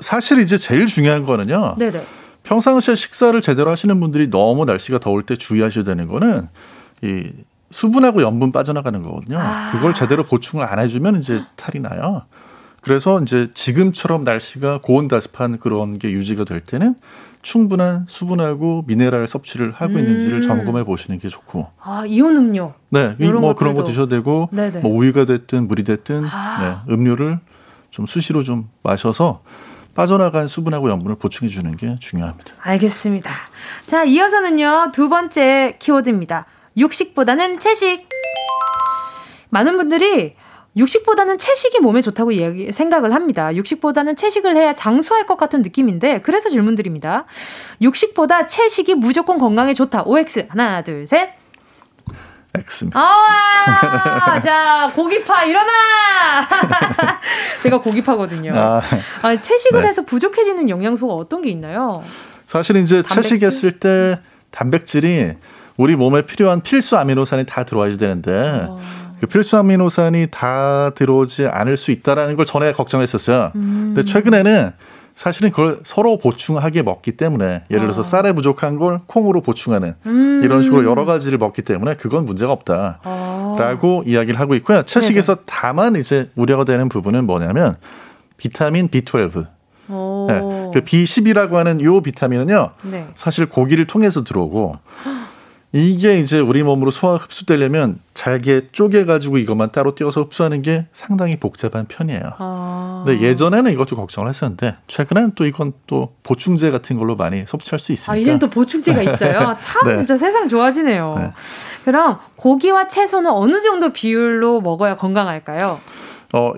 사실 이제 제일 중요한 거는요. 네네. 평상시에 식사를 제대로 하시는 분들이 너무 날씨가 더울 때 주의하셔야 되는 거는 이 수분하고 염분 빠져나가는 거거든요. 그걸 제대로 보충을 안 해주면 이제 탈이 나요. 그래서 이제 지금처럼 날씨가 고온다습한 그런 게 유지가 될 때는 충분한 수분하고 미네랄 섭취를 하고 있는지를 점검해 보시는 게 좋고. 아, 이온 음료. 네, 뭐 그런 거 드셔도 되고, 뭐 우유가 됐든 물이 됐든 네, 음료를 좀 수시로 좀 마셔서 빠져나간 수분하고 염분을 보충해 주는 게 중요합니다. 알겠습니다. 자, 이어서는요, 두 번째 키워드입니다. 육식보다는 채식. 많은 분들이 육식보다는 채식이 몸에 좋다고 생각을 합니다. 육식보다는 채식을 해야 장수할 것 같은 느낌인데, 그래서 질문드립니다. 육식보다 채식이 무조건 건강에 좋다. OX. 하나, 둘, 셋. X입니다. 아, 자, 고기파 일어나. 제가 고기파거든요. 채식을 네. 해서 부족해지는 영양소가 어떤 게 있나요? 사실 이제 채식했을 때 단백질이 우리 몸에 필요한 필수 아미노산이 다 들어와야 되는데 그 필수 아미노산이 다 들어오지 않을 수 있다는 걸 전에 걱정했었어요. 근데 최근에는 사실은 그걸 서로 보충하게 먹기 때문에 예를 들어서 쌀에 부족한 걸 콩으로 보충하는 이런 식으로 여러 가지를 먹기 때문에 그건 문제가 없다라고 이야기를 하고 있고요. 채식에서 다만 이제 우려가 되는 부분은 뭐냐면 비타민 B12. 네. 그 B12라고 하는 이 비타민은요. 네. 사실 고기를 통해서 들어오고 이게 이제 우리 몸으로 소화 흡수되려면 잘게 쪼개가지고 이것만 따로 띄워서 흡수하는 게 상당히 복잡한 편이에요. 근데 예전에는 이것도 걱정을 했었는데 최근에는 또 이건 또 보충제 같은 걸로 많이 섭취할 수 있으니까. 이젠 또 보충제가 있어요. 참 네. 진짜 세상 좋아지네요. 네. 그럼 고기와 채소는 어느 정도 비율로 먹어야 건강할까요?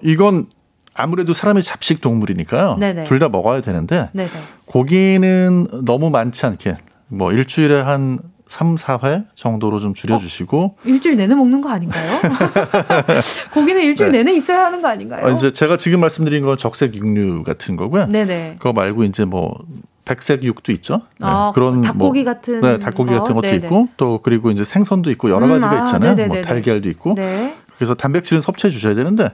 이건 아무래도 사람이 잡식 동물이니까요. 둘 다 먹어야 되는데 네네. 고기는 너무 많지 않게 뭐 일주일에 한 3-4회 정도로 좀 줄여주시고. 일주일 내내 먹는 거 아닌가요? 고기는 일주일 네. 내내 있어야 하는 거 아닌가요? 이제 제가 지금 말씀드린 건 적색 육류 같은 거고요. 네네. 그거 말고 이제 뭐 백색 육도 있죠. 네. 그런 닭고기 뭐, 같은. 네, 닭고기 같은 것도 네네. 있고 또 그리고 이제 생선도 있고 여러 가지가 있잖아요. 뭐 달걀도 있고. 네. 그래서 단백질은 섭취해 주셔야 되는데.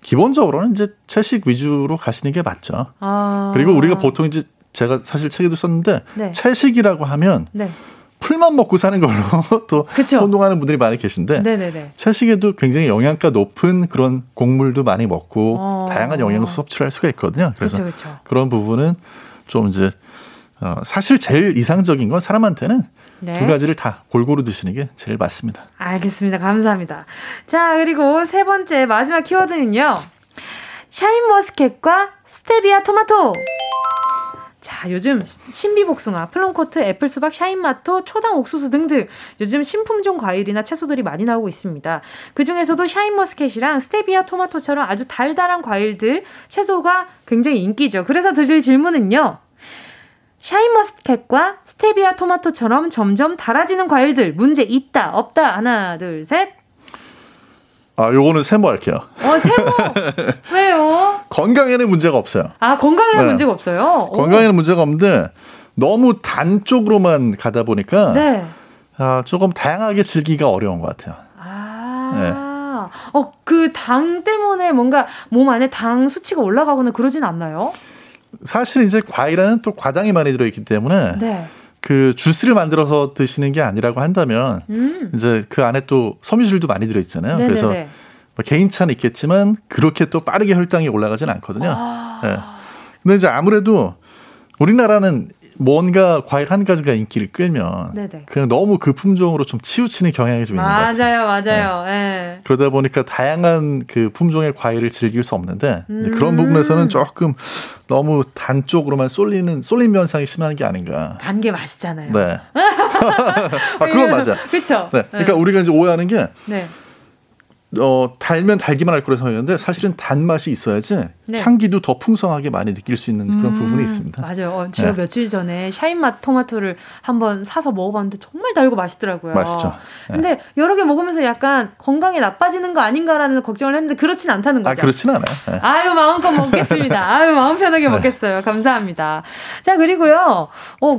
기본적으로는 이제 채식 위주로 가시는 게 맞죠. 그리고 우리가 보통 이제 제가 사실 책에도 썼는데 채식이라고 하면. 네. 풀만 먹고 사는 걸로 또 그쵸? 혼동하는 분들이 많이 계신데 네네네. 채식에도 굉장히 영양가 높은 그런 곡물도 많이 먹고 다양한 영양을 섭취를 할 수가 있거든요. 그래서 그쵸, 그쵸. 그런 부분은 좀 이제 사실 제일 이상적인 건 사람한테는 네. 두 가지를 다 골고루 드시는 게 제일 맞습니다. 알겠습니다. 감사합니다. 자, 그리고 세 번째 마지막 키워드는요. 샤인머스켓과 스테비아 토마토. 자, 요즘 신비복숭아, 플럼코트, 애플수박, 샤인마토, 초당 옥수수 등등 요즘 신품종 과일이나 채소들이 많이 나오고 있습니다. 그중에서도 샤인머스켓이랑 스테비아 토마토처럼 아주 달달한 과일들, 채소가 굉장히 인기죠. 그래서 드릴 질문은요. 샤인머스켓과 스테비아 토마토처럼 점점 달아지는 과일들 문제 있다 없다. 하나 둘 셋. 아 요거는 세모 할게요. 세모. 왜요? 건강에는 문제가 없어요. 아 건강에는 네. 문제가 없어요. 건강에는 문제가 없는데 너무 단 쪽으로만 가다 보니까 네. 아, 조금 다양하게 즐기기가 어려운 것 같아요. 아, 네. 그 당 때문에 뭔가 몸 안에 당 수치가 올라가거나 그러진 않나요? 사실 이제 과일에는 또 과당이 많이 들어있기 때문에 네. 그 주스를 만들어서 드시는 게 아니라고 한다면 이제 그 안에 또 섬유질도 많이 들어있잖아요. 네네네. 그래서 개인차는 있겠지만 그렇게 또 빠르게 혈당이 올라가진 않거든요. 아. 네. 근데 이제 아무래도 우리나라는 뭔가 과일 한 가지가 인기를 끌면 네네. 그냥 너무 그 품종으로 좀 치우치는 경향이 좀 있는 맞아요, 것 같아요. 맞아요. 네. 그러다 보니까 다양한 그 품종의 과일을 즐길 수 없는데 그런 부분에서는 조금 너무 단 쪽으로만 쏠림 현상이 심한 게 아닌가. 단 게 맛있잖아요. 네. 아 그건 맞아. 그렇죠. 네. 그러니까 우리가 이제 오해하는 게. 네. 달면 달기만 할 거라 생각했는데 사실은 단맛이 있어야지 네. 향기도 더 풍성하게 많이 느낄 수 있는 그런 부분이 있습니다. 맞아요. 제가 네. 며칠 전에 샤인맛 토마토를 한번 사서 먹어봤는데 정말 달고 맛있더라고요. 맛있죠. 근데 네. 여러 개 먹으면서 약간 건강에 나빠지는 거 아닌가라는 걱정을 했는데 그렇진 않다는 거죠. 아, 그렇진 않아요. 네. 아유 마음껏 먹겠습니다. 아유 마음 편하게 네. 먹겠어요. 감사합니다. 자 그리고요.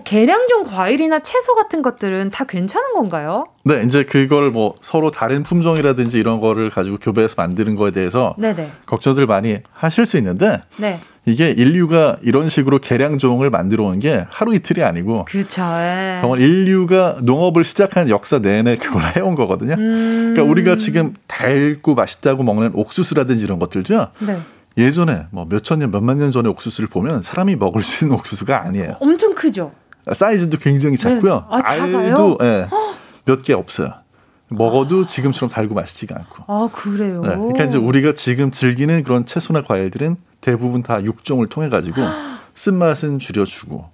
계량종 과일이나 채소 같은 것들은 다 괜찮은 건가요? 네, 이제 그걸 뭐 서로 다른 품종이라든지 이런 거를 가지고 교배해서 만드는 거에 대해서 네네. 걱정들 많이 하실 수 있는데 네. 이게 인류가 이런 식으로 계량종을 만들어 온 게 하루 이틀이 아니고 그쵸, 정말 인류가 농업을 시작한 역사 내내 그걸 해온 거거든요. 그러니까 우리가 지금 달고 맛있다고 먹는 옥수수라든지 이런 것들도요. 네. 예전에 뭐 몇천 년, 몇만 년 전에 옥수수를 보면 사람이 먹을 수 있는 옥수수가 아니에요. 엄청 크죠. 사이즈도 굉장히 작고요. 네. 아, 작아요? 네. 몇 개 없어요. 먹어도 지금처럼 달고 맛있지가 않고. 아 그래요. 네, 그러니까 이제 우리가 지금 즐기는 그런 채소나 과일들은 대부분 다 육종을 통해 가지고 쓴 맛은 줄여주고,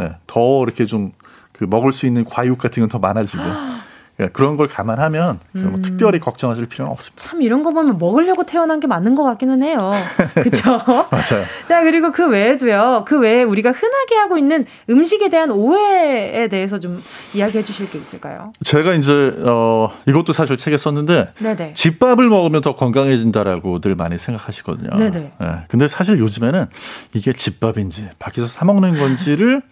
네, 더 이렇게 좀 그 먹을 수 있는 과육 같은 건 더 많아지고. 그런 걸 감안하면 뭐 특별히 걱정하실 필요는 없습니다. 참 이런 거 보면 먹으려고 태어난 게 맞는 것 같기는 해요. 그렇죠? 맞아요. 자 그리고 그 외에도요. 그 외에 우리가 흔하게 하고 있는 음식에 대한 오해에 대해서 좀 이야기해 주실 게 있을까요? 제가 이제 이것도 사실 책에 썼는데 네네. 집밥을 먹으면 더 건강해진다라고 늘 많이 생각하시거든요. 네네. 네. 근데 사실 요즘에는 이게 집밥인지 밖에서 사 먹는 건지를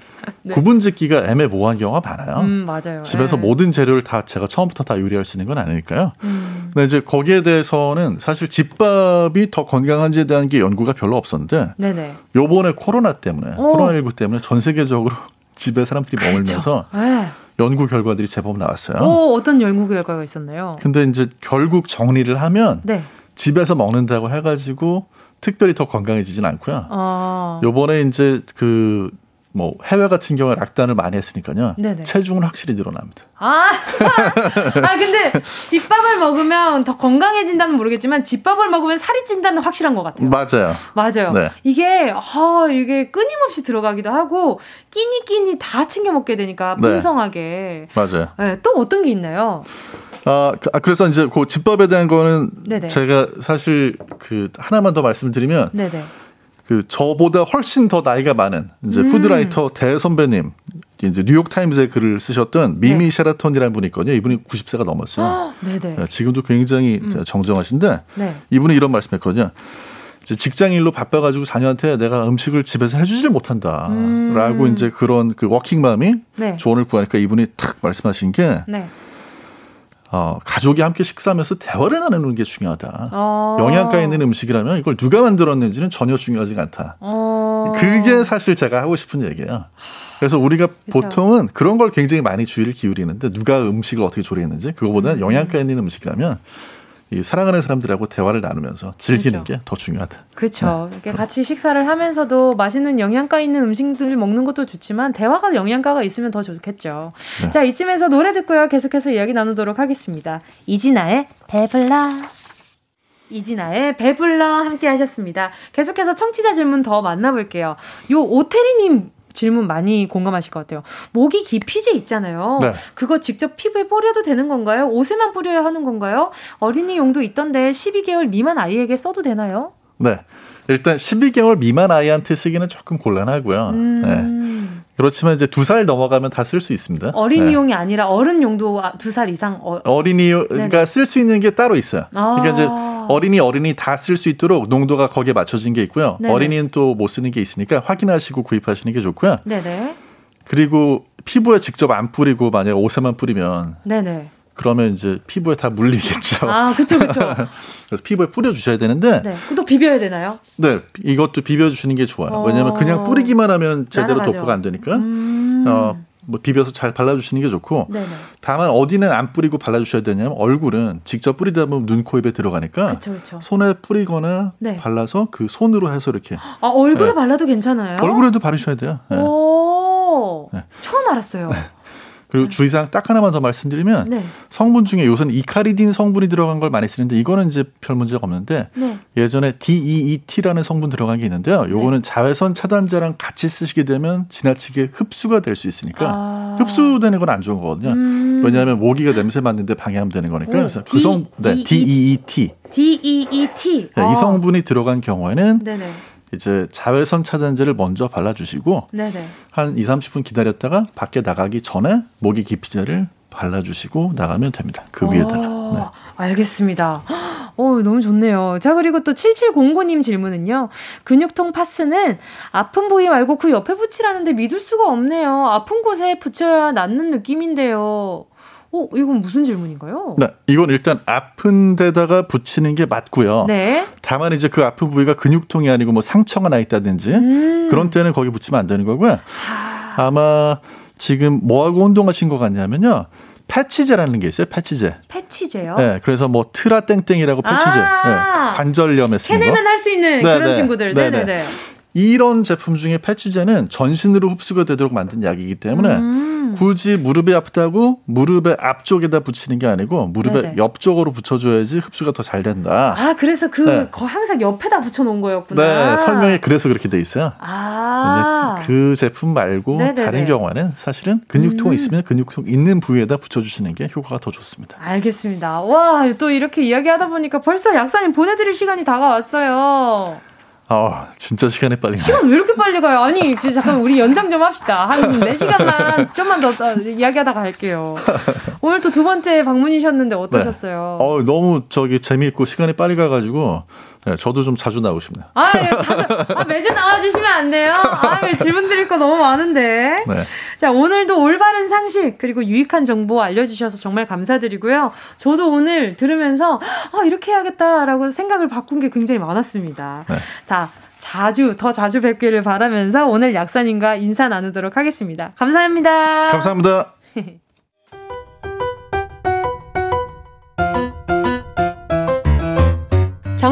네. 구분짓기가 애매모호한 경우가 많아요. 맞아요. 집에서 네. 모든 재료를 다 제가 처음부터 다 요리할 수 있는 건 아니니까요. 근데 이제 거기에 대해서는 사실 집밥이 더 건강한지에 대한 게 연구가 별로 없었는데 네네. 요번에 코로나 때문에 코로나19 때문에 전 세계적으로 집에 사람들이 그렇죠. 머물면서 네. 연구 결과들이 제법 나왔어요. 어떤 연구 결과가 있었나요? 근데 이제 결국 정리를 하면 네. 집에서 먹는다고 해가지고 특별히 더 건강해지진 않고요. 요번에 이제 그 뭐 해외 같은 경우에 락단을 많이 했으니까요. 네네. 체중은 확실히 늘어납니다. 근데 집밥을 먹으면 더 건강해진다는 모르겠지만 집밥을 먹으면 살이 찐다는 확실한 것 같아요. 맞아요. 네. 이게 끊임없이 들어가기도 하고 끼니끼니 다 챙겨 먹게 되니까 풍성하게. 네. 맞아요. 네, 또 어떤 게 있나요? 그래서 이제 그 집밥에 대한 거는 네네. 제가 사실 그 하나만 더 말씀드리면. 네네. 그 저보다 훨씬 더 나이가 많은 이제 푸드라이터 대선배님 이제 뉴욕타임스에 글을 쓰셨던 미미 네. 셰라톤이라는 분이 있거든요. 이분이 90세가 넘었어요. 네, 지금도 굉장히 정정하신데 네. 이분이 이런 말씀했거든요. 이제 직장일로 바빠가지고 자녀한테 내가 음식을 집에서 해주지를 못한다라고 이제 그런 그 워킹맘이 네. 조언을 구하니까 이분이 탁 말씀하신 게 네. 가족이 함께 식사하면서 대화를 나누는 게 중요하다. 영양가 있는 음식이라면 이걸 누가 만들었는지는 전혀 중요하지 않다. 그게 사실 제가 하고 싶은 얘기예요. 그래서 우리가 그쵸. 보통은 그런 걸 굉장히 많이 주의를 기울이는데 누가 음식을 어떻게 조리했는지 그거보다는 영양가 있는 음식이라면 이 사랑하는 사람들하고 대화를 나누면서 즐기는 게 더 중요하다. 그렇죠. 네. 같이 식사를 하면서도 맛있는 영양가 있는 음식들을 먹는 것도 좋지만 대화가 영양가가 있으면 더 좋겠죠. 네. 자, 이쯤에서 노래 듣고요. 계속해서 이야기 나누도록 하겠습니다. 이진아의 배불러. 이진아의 배불러 함께 하셨습니다. 계속해서 청취자 질문 더 만나볼게요. 요 오태리님 질문 많이 공감하실 것 같아요. 모기 기피제 있잖아요. 네. 그거 직접 피부에 뿌려도 되는 건가요? 옷에만 뿌려야 하는 건가요? 어린이 용도 있던데 12개월 미만 아이에게 써도 되나요? 네. 일단 12개월 미만 아이한테 쓰기는 조금 곤란하고요. 네. 그렇지만 이제 2살 넘어가면 다 쓸 수 있습니다. 어린이용이 네. 아니라 어른 용도 2살 이상 어린이가 쓸 수 있는 게 따로 있어요. 그러니까 이제 어린이 다 쓸 수 있도록 농도가 거기에 맞춰진 게 있고요. 네네. 어린이는 또 못 쓰는 게 있으니까 확인하시고 구입하시는 게 좋고요. 네네. 그리고 피부에 직접 안 뿌리고 만약에 옷에만 뿌리면 네네. 그러면 이제 피부에 다 물리겠죠. 아, 그렇죠, 그렇죠. 그래서 피부에 뿌려주셔야 되는데 네. 또 비벼야 되나요? 네, 이것도 비벼주시는 게 좋아요. 왜냐하면 그냥 뿌리기만 하면 제대로 날아가죠. 도포가 안 되니까 뭐 비벼서 잘 발라주시는 게 좋고 네네. 다만 어디는 안 뿌리고 발라주셔야 되냐면 얼굴은 직접 뿌리다 보면 눈, 코, 입에 들어가니까 그쵸, 그쵸. 손에 뿌리거나 네. 발라서 그 손으로 해서 이렇게 아, 얼굴에 네. 발라도 괜찮아요? 얼굴에도 바르셔야 돼요. 네. 오, 네. 처음 알았어요. 네. 그리고 주의사항 딱 하나만 더 말씀드리면 네. 성분 중에 요새는 이카리딘 성분이 들어간 걸 많이 쓰는데 이거는 이제 별 문제가 없는데 네. 예전에 DEET라는 성분 들어간 게 있는데요. 요거는 네. 자외선 차단제랑 같이 쓰시게 되면 지나치게 흡수가 될 수 있으니까 흡수되는 건 안 좋은 거거든요. 왜냐하면 모기가 냄새 맡는데 방해하면 되는 거니까. 그래서 그 성, 네, DEET. 네, 이 성분이 들어간 경우에는 네네. 이제 자외선 차단제를 먼저 발라주시고 네네. 한 20-30분 기다렸다가 밖에 나가기 전에 모기 기피제를 발라주시고 나가면 됩니다. 그 위에다가. 네. 알겠습니다. 너무 좋네요. 자, 그리고 또 7709님 질문은요. 근육통 파스는 아픈 부위 말고 그 옆에 붙이라는데 믿을 수가 없네요. 아픈 곳에 붙여야 낫는 느낌인데요. 이건 무슨 질문인가요? 네, 이건 일단 아픈 데다가 붙이는 게 맞고요. 네. 다만 이제 그 아픈 부위가 근육통이 아니고 뭐 상처가 나 있다든지 그런 때는 거기 붙이면 안 되는 거고요. 아마 지금 뭐하고 운동하신 것 같냐면요. 패치제라는 게 있어요. 패치제요? 네, 그래서 뭐 트라땡땡이라고 패치제. 네, 관절염에 쓰는 거. 캐내면 할 수 있는 그런 친구들. 네네네. 이런 제품 중에 패치제는 전신으로 흡수가 되도록 만든 약이기 때문에 굳이 무릎이 아프다고 무릎의 앞쪽에다 붙이는 게 아니고 무릎의 네네. 옆쪽으로 붙여줘야지 흡수가 더 잘 된다. 아, 그래서 네. 항상 옆에다 붙여놓은 거였구나. 네, 설명이 그래서 그렇게 돼 있어요. 아. 그 제품 말고 네네네. 다른 경우에는 사실은 근육통이 있으면 근육통 있는 부위에다 붙여주시는 게 효과가 더 좋습니다. 알겠습니다. 와, 또 이렇게 이야기하다 보니까 벌써 약사님 보내드릴 시간이 다가왔어요. 진짜 시간이 빨리 가요. 시간 왜 이렇게 빨리 가요? 아니, 진짜 잠깐 우리 연장 좀 합시다. 한 4시간만 좀만 더 이야기하다가 갈게요. 오늘 또 두 번째 방문이셨는데 어떠셨어요? 네. 너무 재미있고 시간이 빨리 가가지고 네, 저도 좀 자주 나오고 싶네요. 매주 나와주시면 안 돼요? 질문 드릴 거 너무 많은데. 네. 자, 오늘도 올바른 상식 그리고 유익한 정보 알려주셔서 정말 감사드리고요. 저도 오늘 들으면서 이렇게 해야겠다라고 생각을 바꾼 게 굉장히 많았습니다. 네. 자, 더 자주 뵙기를 바라면서 오늘 약사님과 인사 나누도록 하겠습니다. 감사합니다. 감사합니다.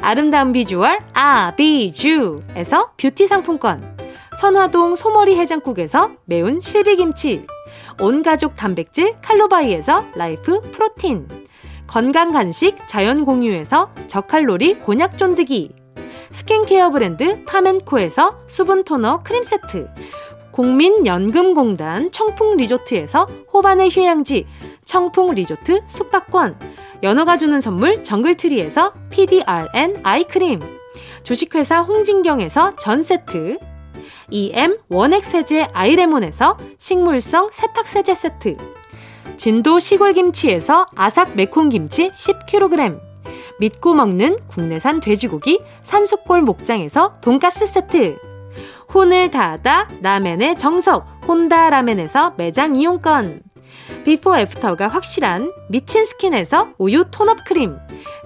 아름다운 비주얼 아비주에서 뷰티 상품권, 선화동 소머리 해장국에서 매운 실비김치, 온가족 단백질 칼로바이에서 라이프 프로틴, 건강 간식 자연 공유에서 저칼로리 곤약 쫀득이, 스킨케어 브랜드 파멘코에서 수분 토너 크림 세트, 국민연금공단 청풍 리조트에서 호반의 휴양지 청풍 리조트 숙박권, 연어가 주는 선물 정글트리에서 PDRN 아이크림, 주식회사 홍진경에서 전세트, 2PM 원액세제 아이레몬에서 식물성 세탁세제 세트, 진도 시골김치에서 아삭 매콤김치 10kg, 믿고 먹는 국내산 돼지고기 산수골 목장에서 돈가스 세트, 혼을 다하다 라멘의 정석 혼다 라멘에서 매장 이용권, 비포 애프터가 확실한 미친 스킨에서 우유 톤업 크림,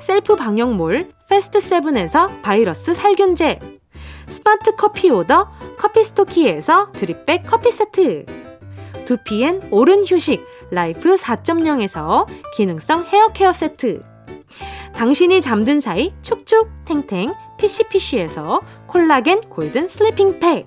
셀프 방역몰 패스트 세븐에서 바이러스 살균제, 스마트 커피 오더 커피 스토키에서 드립백 커피 세트, 두피엔 오른 휴식 라이프 4.0에서 기능성 헤어 케어 세트, 당신이 잠든 사이 촉촉 탱탱 피시피시에서 콜라겐 골든 슬리핑 팩,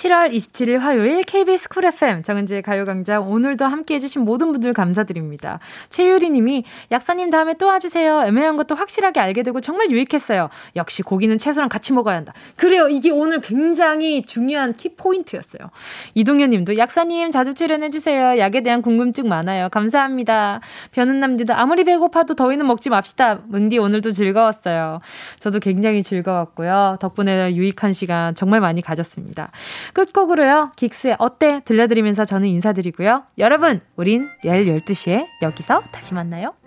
7월 27일 화요일 KBS 쿨 FM 정은지의 가요광장, 오늘도 함께해 주신 모든 분들 감사드립니다. 최유리 님이 약사님 다음에 또 와주세요. 애매한 것도 확실하게 알게 되고 정말 유익했어요. 역시 고기는 채소랑 같이 먹어야 한다. 그래요. 이게 오늘 굉장히 중요한 키포인트였어요. 이동현 님도 약사님 자주 출연해 주세요. 약에 대한 궁금증 많아요. 감사합니다. 변은남 님도 아무리 배고파도 더위는 먹지 맙시다. 뭉디 오늘도 즐거웠어요. 저도 굉장히 즐거웠고요. 덕분에 유익한 시간 정말 많이 가졌습니다. 끝곡으로요, 긱스의 어때 들려드리면서 저는 인사드리고요. 여러분, 우린 내일 12시에 여기서 다시 만나요.